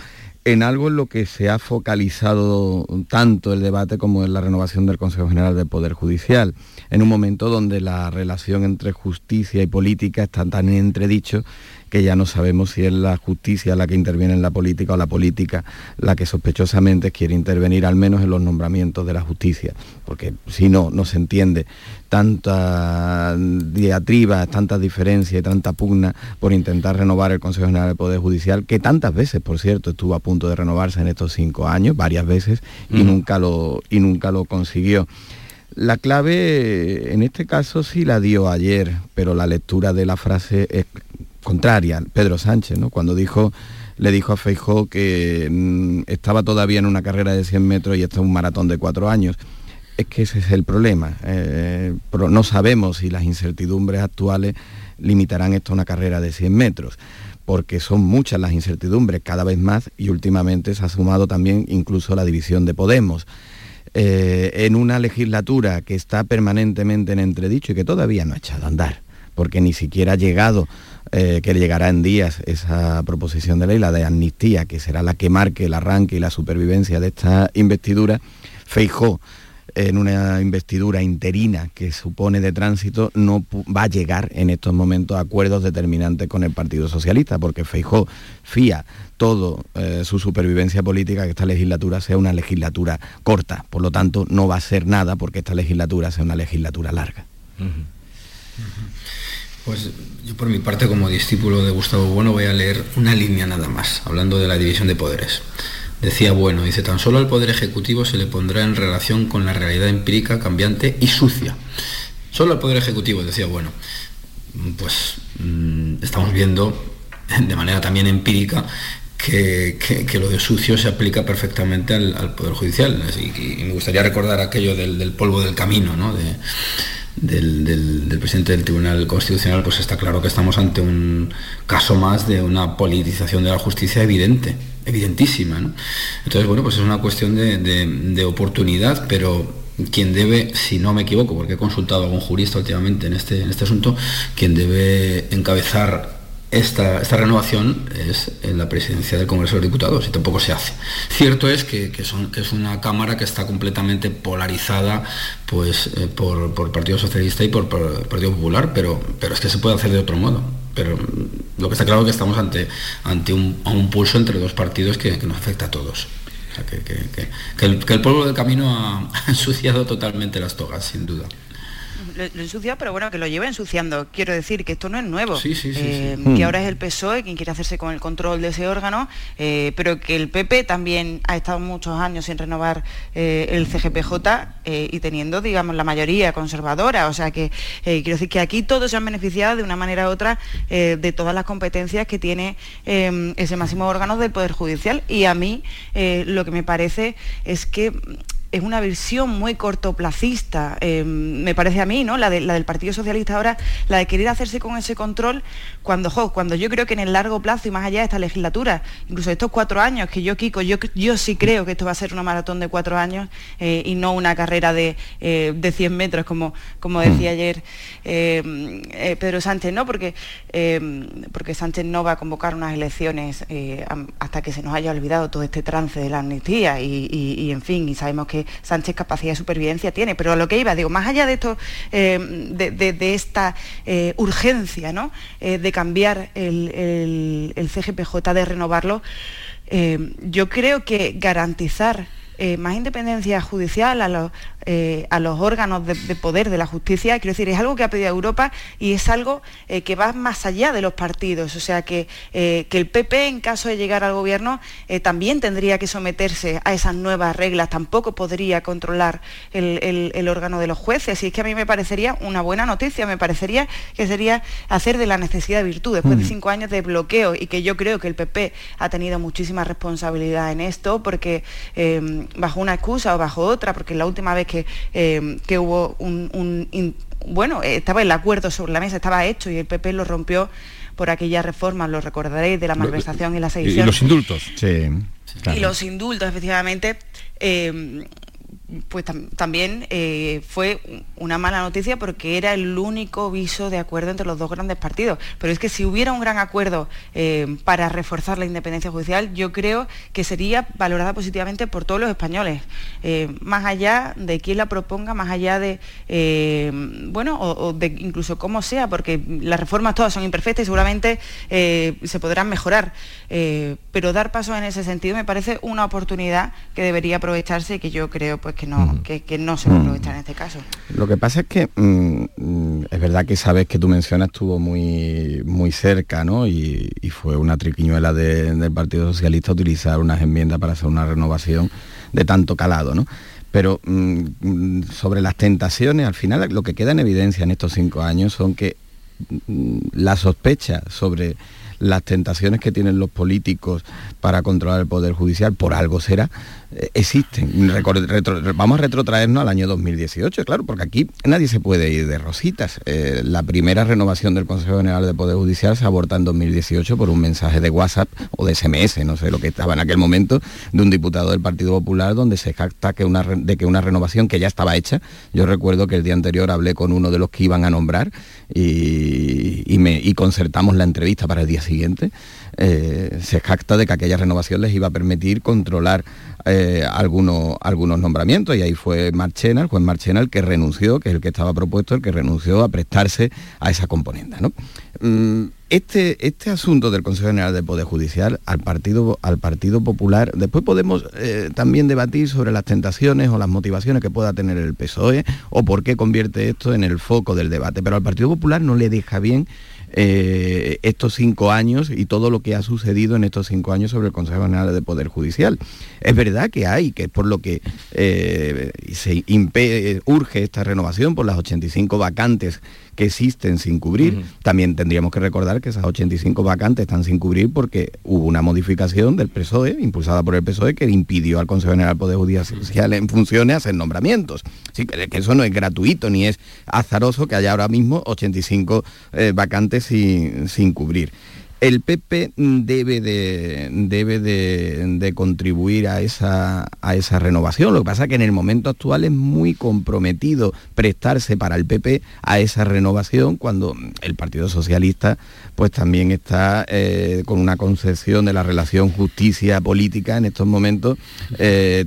en algo en lo que se ha focalizado tanto el debate como en la renovación del Consejo General del Poder Judicial, en un momento donde la relación entre justicia y política está tan en entredicho que ya no sabemos si es la justicia la que interviene en la política o la política la que sospechosamente quiere intervenir, al menos en los nombramientos de la justicia, porque si no, no se entiende tantas diatribas, tantas diferencias y tanta pugna por intentar renovar el Consejo General del Poder Judicial, que tantas veces, por cierto, estuvo a punto de renovarse en estos 5 años, varias veces, y nunca lo consiguió. La clave, en este caso, sí la dio ayer, pero la lectura de la frase es contraria. Pedro Sánchez, ¿no?, cuando le dijo a Feijóo que estaba todavía en una carrera de 100 metros y está en un maratón de 4 años. Es que ese es el problema. Pero no sabemos si las incertidumbres actuales limitarán esto a una carrera de 100 metros, porque son muchas las incertidumbres, cada vez más, y últimamente se ha sumado también incluso la división de Podemos. En una legislatura que está permanentemente en entredicho y que todavía no ha echado a andar, porque ni siquiera ha llegado, que llegará en días esa proposición de ley, la de amnistía, que será la que marque el arranque y la supervivencia de esta investidura, Feijóo, en una investidura interina que supone de tránsito, no va a llegar en estos momentos a acuerdos determinantes con el Partido Socialista, porque Feijóo fía todo su supervivencia política que esta legislatura sea una legislatura corta, por lo tanto no va a ser nada porque esta legislatura sea una legislatura larga. Uh-huh. Uh-huh. Pues yo, por mi parte, como discípulo de Gustavo Bueno, voy a leer una línea nada más, hablando de la división de poderes. Decía Bueno, dice: tan solo al Poder Ejecutivo se le pondrá en relación con la realidad empírica, cambiante y sucia. Solo al Poder Ejecutivo, decía Bueno. Pues estamos viendo de manera también empírica que lo de sucio se aplica perfectamente al Poder Judicial. Y me gustaría recordar aquello del polvo del camino, ¿no?, del presidente del Tribunal Constitucional. Pues está claro que estamos ante un caso más de una politización de la justicia evidentísima, ¿no? Entonces, bueno, pues es una cuestión de oportunidad, pero quien debe, si no me equivoco, porque he consultado a algún jurista últimamente en este asunto, quien debe encabezar esta renovación es en la presidencia del Congreso de los Diputados, y tampoco se hace. Cierto es que es una Cámara que está completamente polarizada, pues por Partido Socialista y por Partido Popular, pero es que se puede hacer de otro modo. Pero lo que está claro es que estamos ante un pulso entre dos partidos que nos afecta a todos. O sea, que el polvo del camino ha ensuciado totalmente las togas, sin duda. Lo ensucia, pero bueno, que lo lleva ensuciando. Quiero decir que esto no es nuevo. Sí. Que ahora es el PSOE quien quiere hacerse con el control de ese órgano, pero que el PP también ha estado muchos años sin renovar el CGPJ y teniendo, digamos, la mayoría conservadora. O sea que quiero decir que aquí todos se han beneficiado de una manera u otra de todas las competencias que tiene ese máximo órgano del Poder Judicial. Y a mí lo que me parece es que es una visión muy cortoplacista, me parece a mí, ¿no?, la del Partido Socialista ahora, la de querer hacerse con ese control cuando yo creo que en el largo plazo y más allá de esta legislatura, incluso estos 4 años, que yo sí creo que esto va a ser una maratón de 4 años y no una carrera de 100 metros, como decía ayer Pedro Sánchez, ¿no?, porque Sánchez no va a convocar unas elecciones hasta que se nos haya olvidado todo este trance de la amnistía y en fin, y sabemos que Sánchez capacidad de supervivencia tiene, pero a lo que iba, digo, más allá de esto, de esta urgencia, ¿no?, de cambiar el CGPJ, de renovarlo, yo creo que garantizar más independencia judicial a los órganos de poder de la justicia, quiero decir, es algo que ha pedido Europa y es algo que va más allá de los partidos. O sea que el PP, en caso de llegar al gobierno, también tendría que someterse a esas nuevas reglas, tampoco podría controlar el órgano de los jueces, y es que a mí me parecería una buena noticia, me parecería que sería hacer de la necesidad virtud después de 5 años de bloqueo, y que yo creo que el PP ha tenido muchísima responsabilidad en esto, porque bajo una excusa o bajo otra, porque la última vez que hubo estaba el acuerdo sobre la mesa, estaba hecho, y el PP lo rompió por aquella reforma, lo recordaréis, de la malversación y la sedición. Y los indultos. Sí, claro. Y los indultos, efectivamente. pues también fue una mala noticia porque era el único viso de acuerdo entre los dos grandes partidos. Pero es que si hubiera un gran acuerdo para reforzar la independencia judicial, yo creo que sería valorada positivamente por todos los españoles, más allá de quién la proponga, más allá de, o de incluso cómo sea, porque las reformas todas son imperfectas y seguramente se podrán mejorar, pero dar pasos en ese sentido me parece una oportunidad que debería aprovecharse y que yo creo pues que no se va a aprovechar en este caso. Lo que pasa es que es verdad que esa vez que tú mencionas estuvo muy, muy cerca, ¿no? Y fue una triquiñuela del Partido Socialista utilizar unas enmiendas para hacer una renovación de tanto calado, ¿no? Pero sobre las tentaciones, al final lo que queda en evidencia en estos 5 años son que la sospecha sobre las tentaciones que tienen los políticos para controlar el Poder Judicial, por algo será, existen. Vamos a retrotraernos al año 2018, claro, porque aquí nadie se puede ir de rositas. La primera renovación del Consejo General del Poder Judicial se aborta en 2018 por un mensaje de WhatsApp o de SMS, no sé lo que estaba en aquel momento, de un diputado del Partido Popular, donde se jacta de que una renovación que ya estaba hecha. Yo recuerdo que el día anterior hablé con uno de los que iban a nombrar y concertamos la entrevista para el día siguiente. Se jacta de que aquella renovación les iba a permitir controlar algunos nombramientos, y ahí fue Marchena, el juez Marchena, el que renunció, que es el que estaba propuesto, el que renunció a prestarse a esa componenda, ¿no? Este asunto del Consejo General del Poder Judicial al Partido Popular, después podemos también debatir sobre las tentaciones o las motivaciones que pueda tener el PSOE o por qué convierte esto en el foco del debate, pero al Partido Popular no le deja bien estos 5 años y todo lo que ha sucedido en estos 5 años sobre el Consejo General del Poder Judicial. Es verdad que es por lo que urge esta renovación, por las 85 vacantes que existen sin cubrir. Uh-huh. También tendríamos que recordar que esas 85 vacantes están sin cubrir porque hubo una modificación del PSOE, impulsada por el PSOE, que impidió al Consejo General del Poder Judicial en funciones hacer nombramientos. Así que eso no es gratuito ni es azaroso que haya ahora mismo 85 vacantes sin cubrir. El PP debe de contribuir a esa renovación. Lo que pasa es que en el momento actual es muy comprometido prestarse para el PP a esa renovación, cuando el Partido Socialista pues también está con una concepción de la relación justicia-política en estos momentos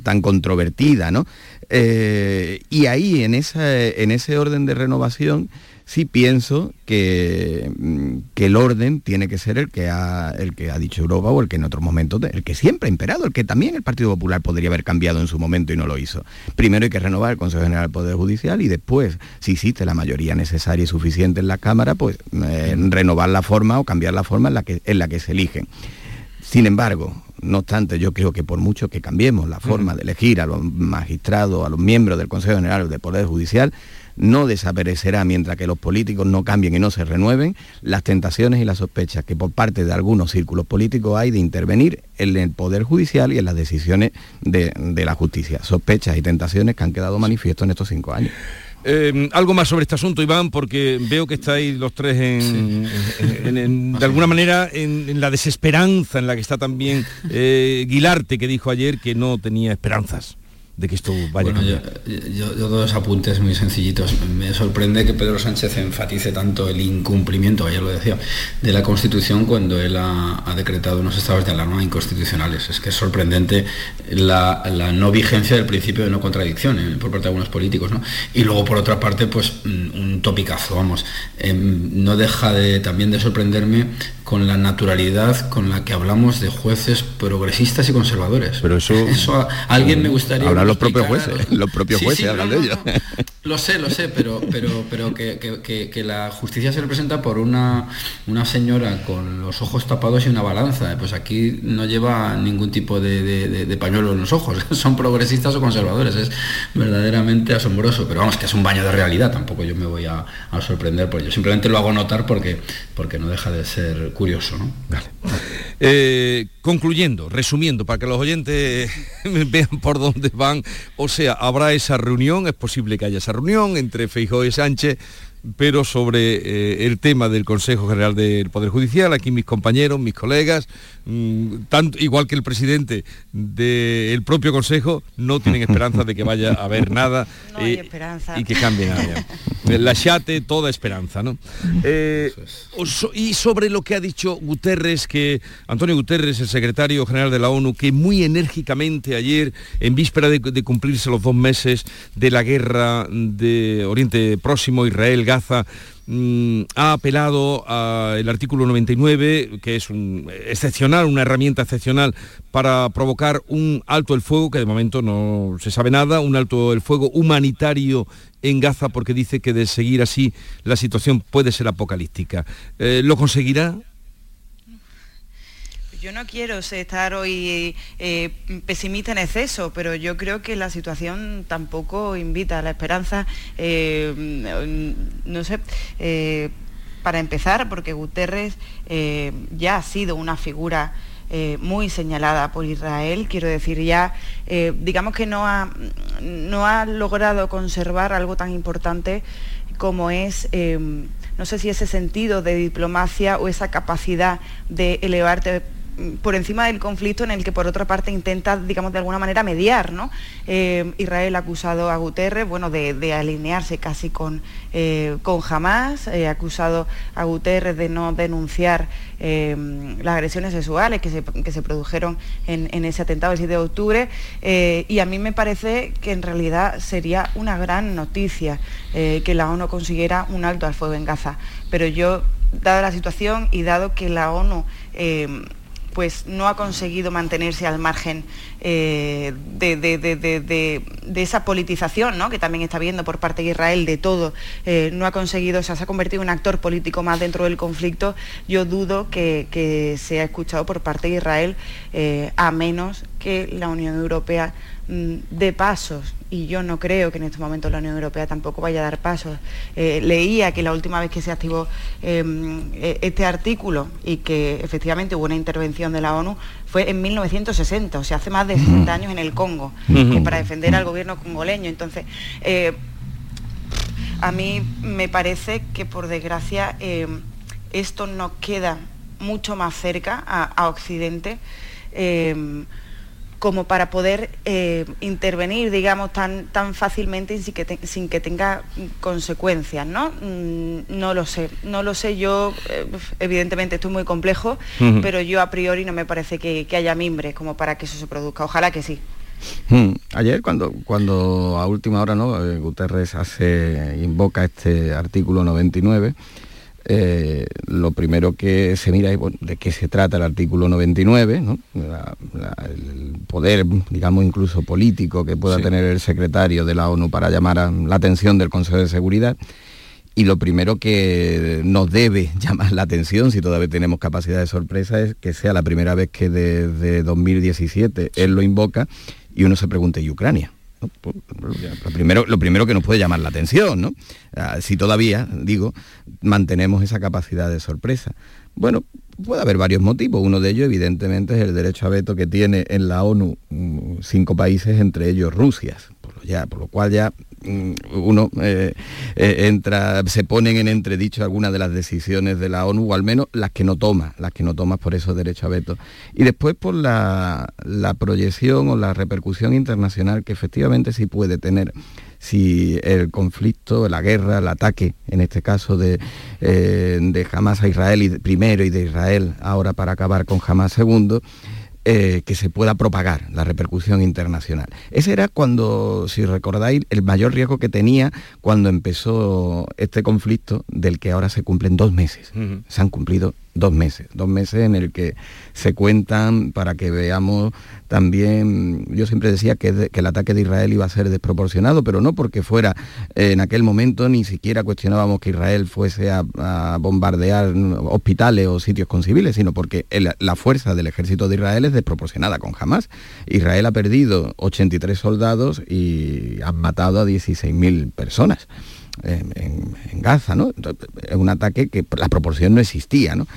tan controvertida, ¿no? Y ahí, en ese orden de renovación, sí pienso que el orden tiene que ser el que ha dicho Europa, o el que en otro momento, el que siempre ha imperado, el que también el Partido Popular podría haber cambiado en su momento y no lo hizo. Primero hay que renovar el Consejo General del Poder Judicial y después, si existe la mayoría necesaria y suficiente en la Cámara, pues renovar la forma o cambiar la forma en la que se eligen. Sin embargo, no obstante, yo creo que por mucho que cambiemos la forma de elegir a los magistrados, a los miembros del Consejo General del Poder Judicial, no desaparecerá mientras que los políticos no cambien y no se renueven las tentaciones y las sospechas que por parte de algunos círculos políticos hay de intervenir en el Poder Judicial y en las decisiones de la justicia. Sospechas y tentaciones que han quedado manifiestos en estos 5 años. Algo más sobre este asunto, Iván, porque veo que estáis los tres de alguna manera en la desesperanza en la que está también Guilarte, que dijo ayer que no tenía esperanzas de que esto vaya. Bueno, yo dos apuntes muy sencillitos. Me sorprende que Pedro Sánchez enfatice tanto el incumplimiento, ayer lo decía, de la Constitución cuando él ha decretado unos estados de alarma inconstitucionales. Es que es sorprendente la no vigencia del principio de no contradicción por parte de algunos políticos, ¿no? Y luego, por otra parte, pues un topicazo, vamos. No deja también de sorprenderme con la naturalidad con la que hablamos de jueces progresistas y conservadores. Pero eso a alguien me gustaría... Hablar los propios jueces, sí, hablan de ellos. No. Lo sé, pero que la justicia se representa por una señora con los ojos tapados y una balanza. Pues aquí no lleva ningún tipo de pañuelo en los ojos. Son progresistas o conservadores. Es verdaderamente asombroso. Pero vamos, que es un baño de realidad. Tampoco yo me voy a sorprender por ello. Simplemente lo hago notar porque no deja de ser curioso, ¿no? Vale. Concluyendo, resumiendo, para que los oyentes vean por dónde van, o sea, habrá esa reunión, es posible que haya esa reunión entre Feijóo y Sánchez, pero sobre el tema del Consejo General del Poder Judicial, aquí mis compañeros, mis colegas, tanto igual que el presidente del propio Consejo, no tienen esperanza de que vaya a haber nada y que cambie nada. La chate toda esperanza, ¿no? Y sobre lo que ha dicho Guterres, que Antonio Guterres, el secretario general de la ONU, que muy enérgicamente ayer, en víspera de cumplirse los 2 meses de la guerra de Oriente Próximo, Israel, Gaza, ha apelado al artículo 99, que es una herramienta excepcional para provocar un alto el fuego, que de momento no se sabe nada, un alto el fuego humanitario en Gaza, porque dice que de seguir así la situación puede ser apocalíptica. ¿Lo conseguirá? Yo no quiero estar hoy pesimista en exceso, pero yo creo que la situación tampoco invita a la esperanza, para empezar, porque Guterres ya ha sido una figura muy señalada por Israel, quiero decir, ya digamos que no ha logrado conservar algo tan importante como es... no sé si ese sentido de diplomacia o esa capacidad de elevarte por encima del conflicto en el que por otra parte intenta, digamos, de alguna manera mediar, ¿no? Israel ha acusado a Guterres, bueno, de alinearse casi con Hamas, ha acusado a Guterres de no denunciar las agresiones sexuales que se produjeron en ese atentado del 7 de octubre, y a mí me parece que en realidad sería una gran noticia que la ONU consiguiera un alto al fuego en Gaza, pero yo, dada la situación y dado que la ONU pues no ha conseguido mantenerse al margen de esa politización, ¿no?, que también está habiendo por parte de Israel de todo, no ha conseguido, o sea, se ha convertido en un actor político más dentro del conflicto. Yo dudo que se ha escuchado por parte de Israel, a menos que la Unión Europea dé pasos, y yo no creo que en estos momentos la Unión Europea tampoco vaya a dar pasos. Leía que la última vez que se activó este artículo y que efectivamente hubo una intervención de la ONU fue en 1960, o sea, hace más de 60 años en el Congo, para defender al gobierno congoleño. Entonces, a mí me parece que, por desgracia, esto nos queda mucho más cerca a Occidente, como para poder intervenir, digamos, tan fácilmente sin que tenga consecuencias, ¿no? No lo sé, yo, evidentemente esto es muy complejo, pero yo a priori no me parece que haya mimbres como para que eso se produzca, ojalá que sí. Ayer cuando a última hora, ¿no?, Guterres invoca este artículo 99, lo primero que se mira es de qué se trata el artículo 99, ¿no? El poder, digamos, incluso político que pueda tener el secretario de la ONU para llamar la atención del Consejo de Seguridad, y lo primero que nos debe llamar la atención, si todavía tenemos capacidad de sorpresa, es que sea la primera vez que desde 2017 él lo invoca, y uno se pregunta, ¿y Ucrania? Lo primero que nos puede llamar la atención, ¿no? Si todavía, digo, mantenemos esa capacidad de sorpresa. Bueno, puede haber varios motivos. Uno de ellos, evidentemente, es el derecho a veto que tiene en la ONU 5 países, entre ellos Rusia, por lo cual ya uno se ponen en entredicho algunas de las decisiones de la ONU, o al menos las que no toma por esos derechos a veto. Y después por la proyección o la repercusión internacional que efectivamente sí puede tener si el conflicto, la guerra, el ataque, en este caso de Hamas a Israel primero y de Israel ahora para acabar con Hamas segundo, que se pueda propagar la repercusión internacional. Ese era cuando, si recordáis, el mayor riesgo que tenía cuando empezó este conflicto, del que ahora se cumplen 2 meses. Se han cumplido 2 meses. 2 meses en el que se cuentan para que veamos también. Yo siempre decía que el ataque de Israel iba a ser desproporcionado, pero no porque fuera, en aquel momento ni siquiera cuestionábamos que Israel fuese a bombardear hospitales o sitios con civiles, sino porque la fuerza del ejército de Israel es desproporcionada con Hamas. Israel ha perdido 83 soldados y han matado a 16.000 personas en Gaza, ¿no? Es un ataque que la proporción no existía, ¿no?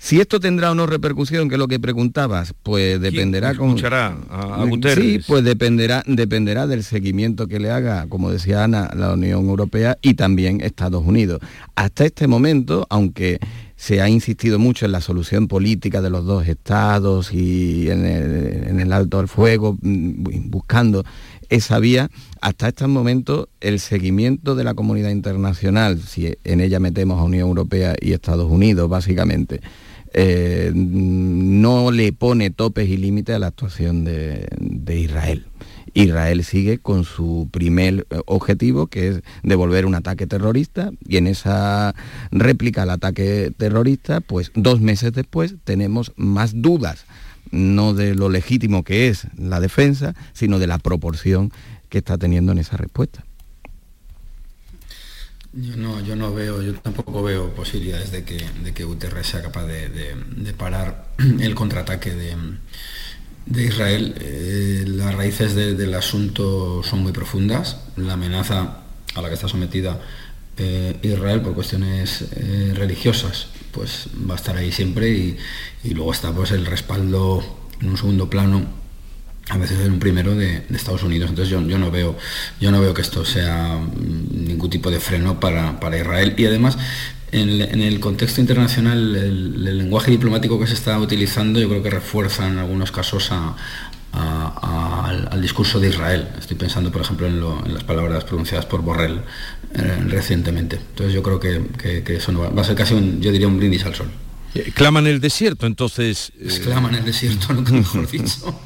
Si esto tendrá o no repercusión, que es lo que preguntabas, pues dependerá. ¿Quién escuchará a Guterres? Sí, pues dependerá del seguimiento que le haga, como decía Ana, la Unión Europea y también Estados Unidos. Hasta este momento, aunque se ha insistido mucho en la solución política de los dos estados y en el alto al fuego, buscando esa vía, hasta este momento el seguimiento de la comunidad internacional, si en ella metemos a Unión Europea y Estados Unidos, básicamente, no le pone topes y límites a la actuación de Israel. Israel sigue con su primer objetivo, que es devolver un ataque terrorista, y en esa réplica al ataque terrorista, pues 2 meses después tenemos más dudas, no de lo legítimo que es la defensa, sino de la proporción que está teniendo en esa respuesta. Yo tampoco veo posibilidades de que Guterres sea capaz de parar el contraataque de Israel. Las raíces del asunto son muy profundas. La amenaza a la que está sometida Israel por cuestiones religiosas, pues va a estar ahí siempre, y luego está pues el respaldo en un segundo plano, a veces en un primero, de Estados Unidos. Entonces yo no veo que esto sea ningún tipo de freno para Israel. Y además, en el contexto internacional, el lenguaje diplomático que se está utilizando, yo creo que refuerza en algunos casos al discurso de Israel. Estoy pensando, por ejemplo, en las palabras pronunciadas por Borrell recientemente. Entonces yo creo que eso no va a ser casi un brindis al sol. Claman el desierto, entonces... Claman el desierto, nunca mejor dicho.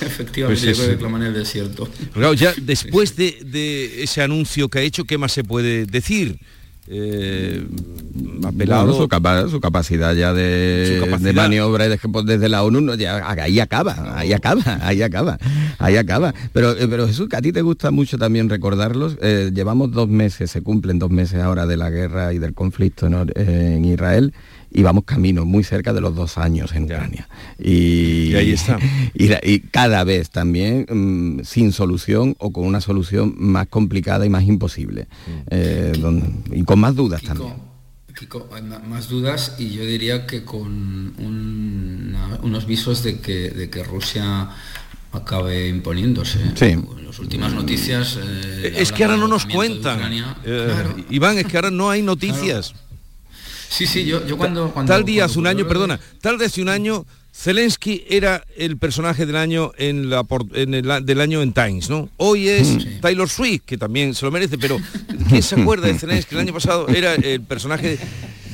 Efectivamente, pues yo creo que claman el desierto. Claro, ya después de ese anuncio que ha hecho, ¿qué más se puede decir? Apelado su capacidad ya de maniobra desde la ONU, ya, ahí acaba. Pero Jesús, que a ti te gusta mucho también recordarlos, llevamos 2 meses, se cumplen 2 meses ahora de la guerra y del conflicto, ¿no?, en Israel, y vamos camino muy cerca de los 2 años en Ucrania, y ahí está, y cada vez también sin solución, o con una solución más complicada y más imposible, y con más dudas, Kiko, más dudas, y yo diría que con unos visos de que Rusia acabe imponiéndose. Sí. En las últimas noticias... es que ahora no nos cuentan, claro. Iván, es que ahora no hay noticias. Claro. Sí, yo cuando... Tal de hace un año, Zelensky era el personaje del año del año en Times, ¿no? Hoy es Taylor Swift, que también se lo merece, pero ¿quién se acuerda de Zelensky? El año pasado era el personaje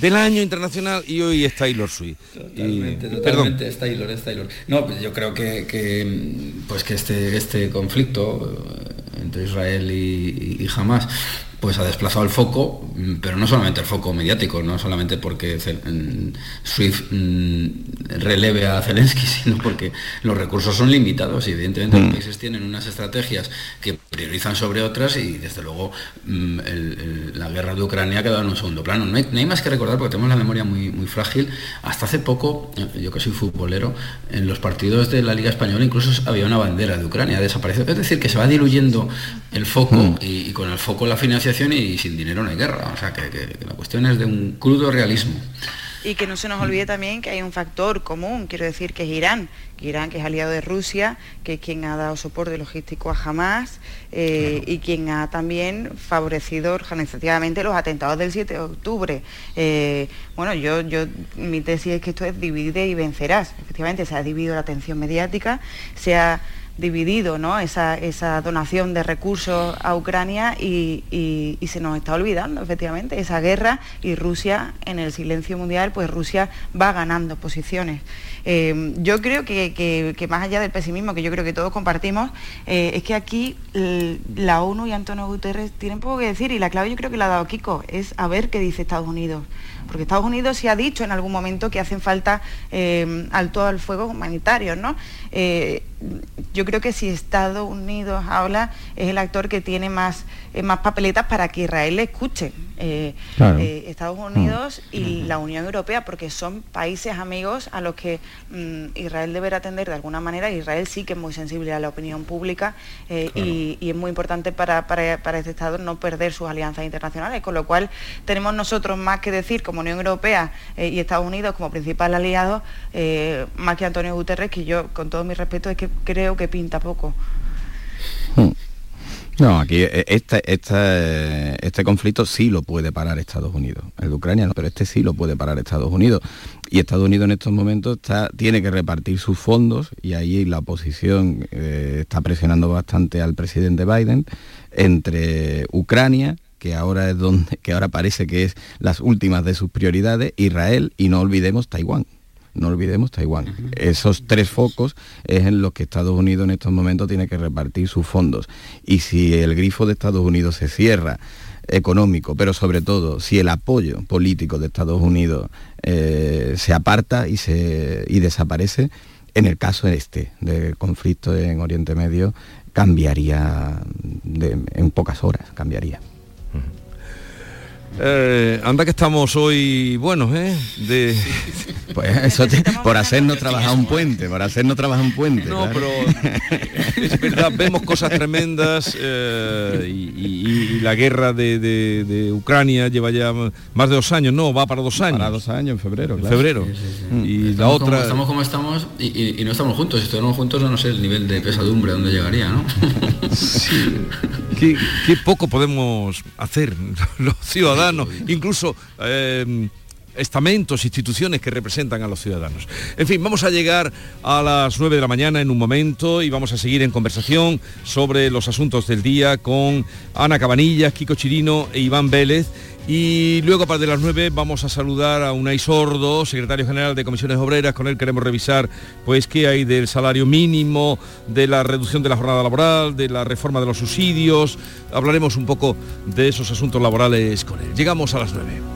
del año internacional, y hoy es Taylor Swift. Totalmente, es Taylor. No, pues yo creo que este conflicto entre Israel y Hamas, pues ha desplazado el foco, pero no solamente el foco mediático, no solamente porque Swift releve a Zelensky, sino porque los recursos son limitados, y evidentemente los países tienen unas estrategias que priorizan sobre otras, y desde luego la guerra de Ucrania ha quedado en un segundo plano. No hay más que recordar, porque tenemos la memoria muy, muy frágil. Hasta hace poco, yo que soy futbolero, en los partidos de la Liga Española incluso había una bandera de Ucrania, desapareció. Es decir, que se va diluyendo el foco, y con el foco la financiación, y sin dinero no hay guerra. O sea, que la cuestión es de un crudo realismo. Y que no se nos olvide también que hay un factor común, quiero decir, que es Irán, que es aliado de Rusia, que es quien ha dado soporte logístico a Hamas, claro, y quien ha también favorecido organizativamente los atentados del 7 de octubre. Bueno, yo mi tesis es que esto es divide y vencerás. Efectivamente, se ha dividido la atención mediática, se ha dividido, ¿no?, esa donación de recursos a Ucrania, y se nos está olvidando efectivamente esa guerra, y Rusia en el silencio mundial, pues Rusia va ganando posiciones. Yo creo que más allá del pesimismo, que yo creo que todos compartimos, es que aquí la ONU y Antonio Guterres tienen poco que decir, y la clave yo creo que la ha dado Kiko, es a ver qué dice Estados Unidos. Porque Estados Unidos sí ha dicho en algún momento que hacen falta alto al fuego humanitario, ¿no? Yo creo que si Estados Unidos habla, es el actor que tiene más papeletas para que Israel le escuche. Estados Unidos y la Unión Europea, porque son países amigos a los que Israel deberá atender de alguna manera. Israel sí que es muy sensible a la opinión pública y es muy importante para este Estado no perder sus alianzas internacionales, con lo cual tenemos nosotros más que decir como Unión Europea y Estados Unidos como principal aliado, más que Antonio Guterres, que yo, con todo mi respeto, es que creo que pinta poco. No, aquí este conflicto sí lo puede parar Estados Unidos. El de Ucrania no, pero este sí lo puede parar Estados Unidos. Y Estados Unidos en estos momentos tiene que repartir sus fondos, y ahí la oposición está presionando bastante al presidente Biden, entre Ucrania, que ahora parece que es las últimas de sus prioridades, Israel y no olvidemos Taiwán. Uh-huh. Esos tres focos es en los que Estados Unidos en estos momentos tiene que repartir sus fondos. Y si el grifo de Estados Unidos se cierra, económico, pero sobre todo si el apoyo político de Estados Unidos se aparta y desaparece, en el caso del conflicto en Oriente Medio, cambiaría en pocas horas. Uh-huh. Anda que estamos hoy buenos, pues eso por hacernos trabajar un puente. No, claro. Pero es verdad, vemos cosas tremendas y la guerra de Ucrania lleva ya más de 2 años, va para dos años en febrero. Sí. Y estamos estamos y no estamos juntos. Si estuviéramos juntos, no sé el nivel de pesadumbre donde llegaría, ¿no? Sí. Qué poco podemos hacer los ciudadanos, incluso estamentos, instituciones que representan a los ciudadanos. En fin, vamos a llegar a las 9 de la mañana en un momento y vamos a seguir en conversación sobre los asuntos del día con Ana Cabanillas, Kiko Chirino e Iván Vélez. Y luego, a partir de las 9, vamos a saludar a Unai Sordo, secretario general de Comisiones Obreras. Con él queremos revisar, pues, qué hay del salario mínimo, de la reducción de la jornada laboral, de la reforma de los subsidios. Hablaremos un poco de esos asuntos laborales con él. Llegamos a las 9.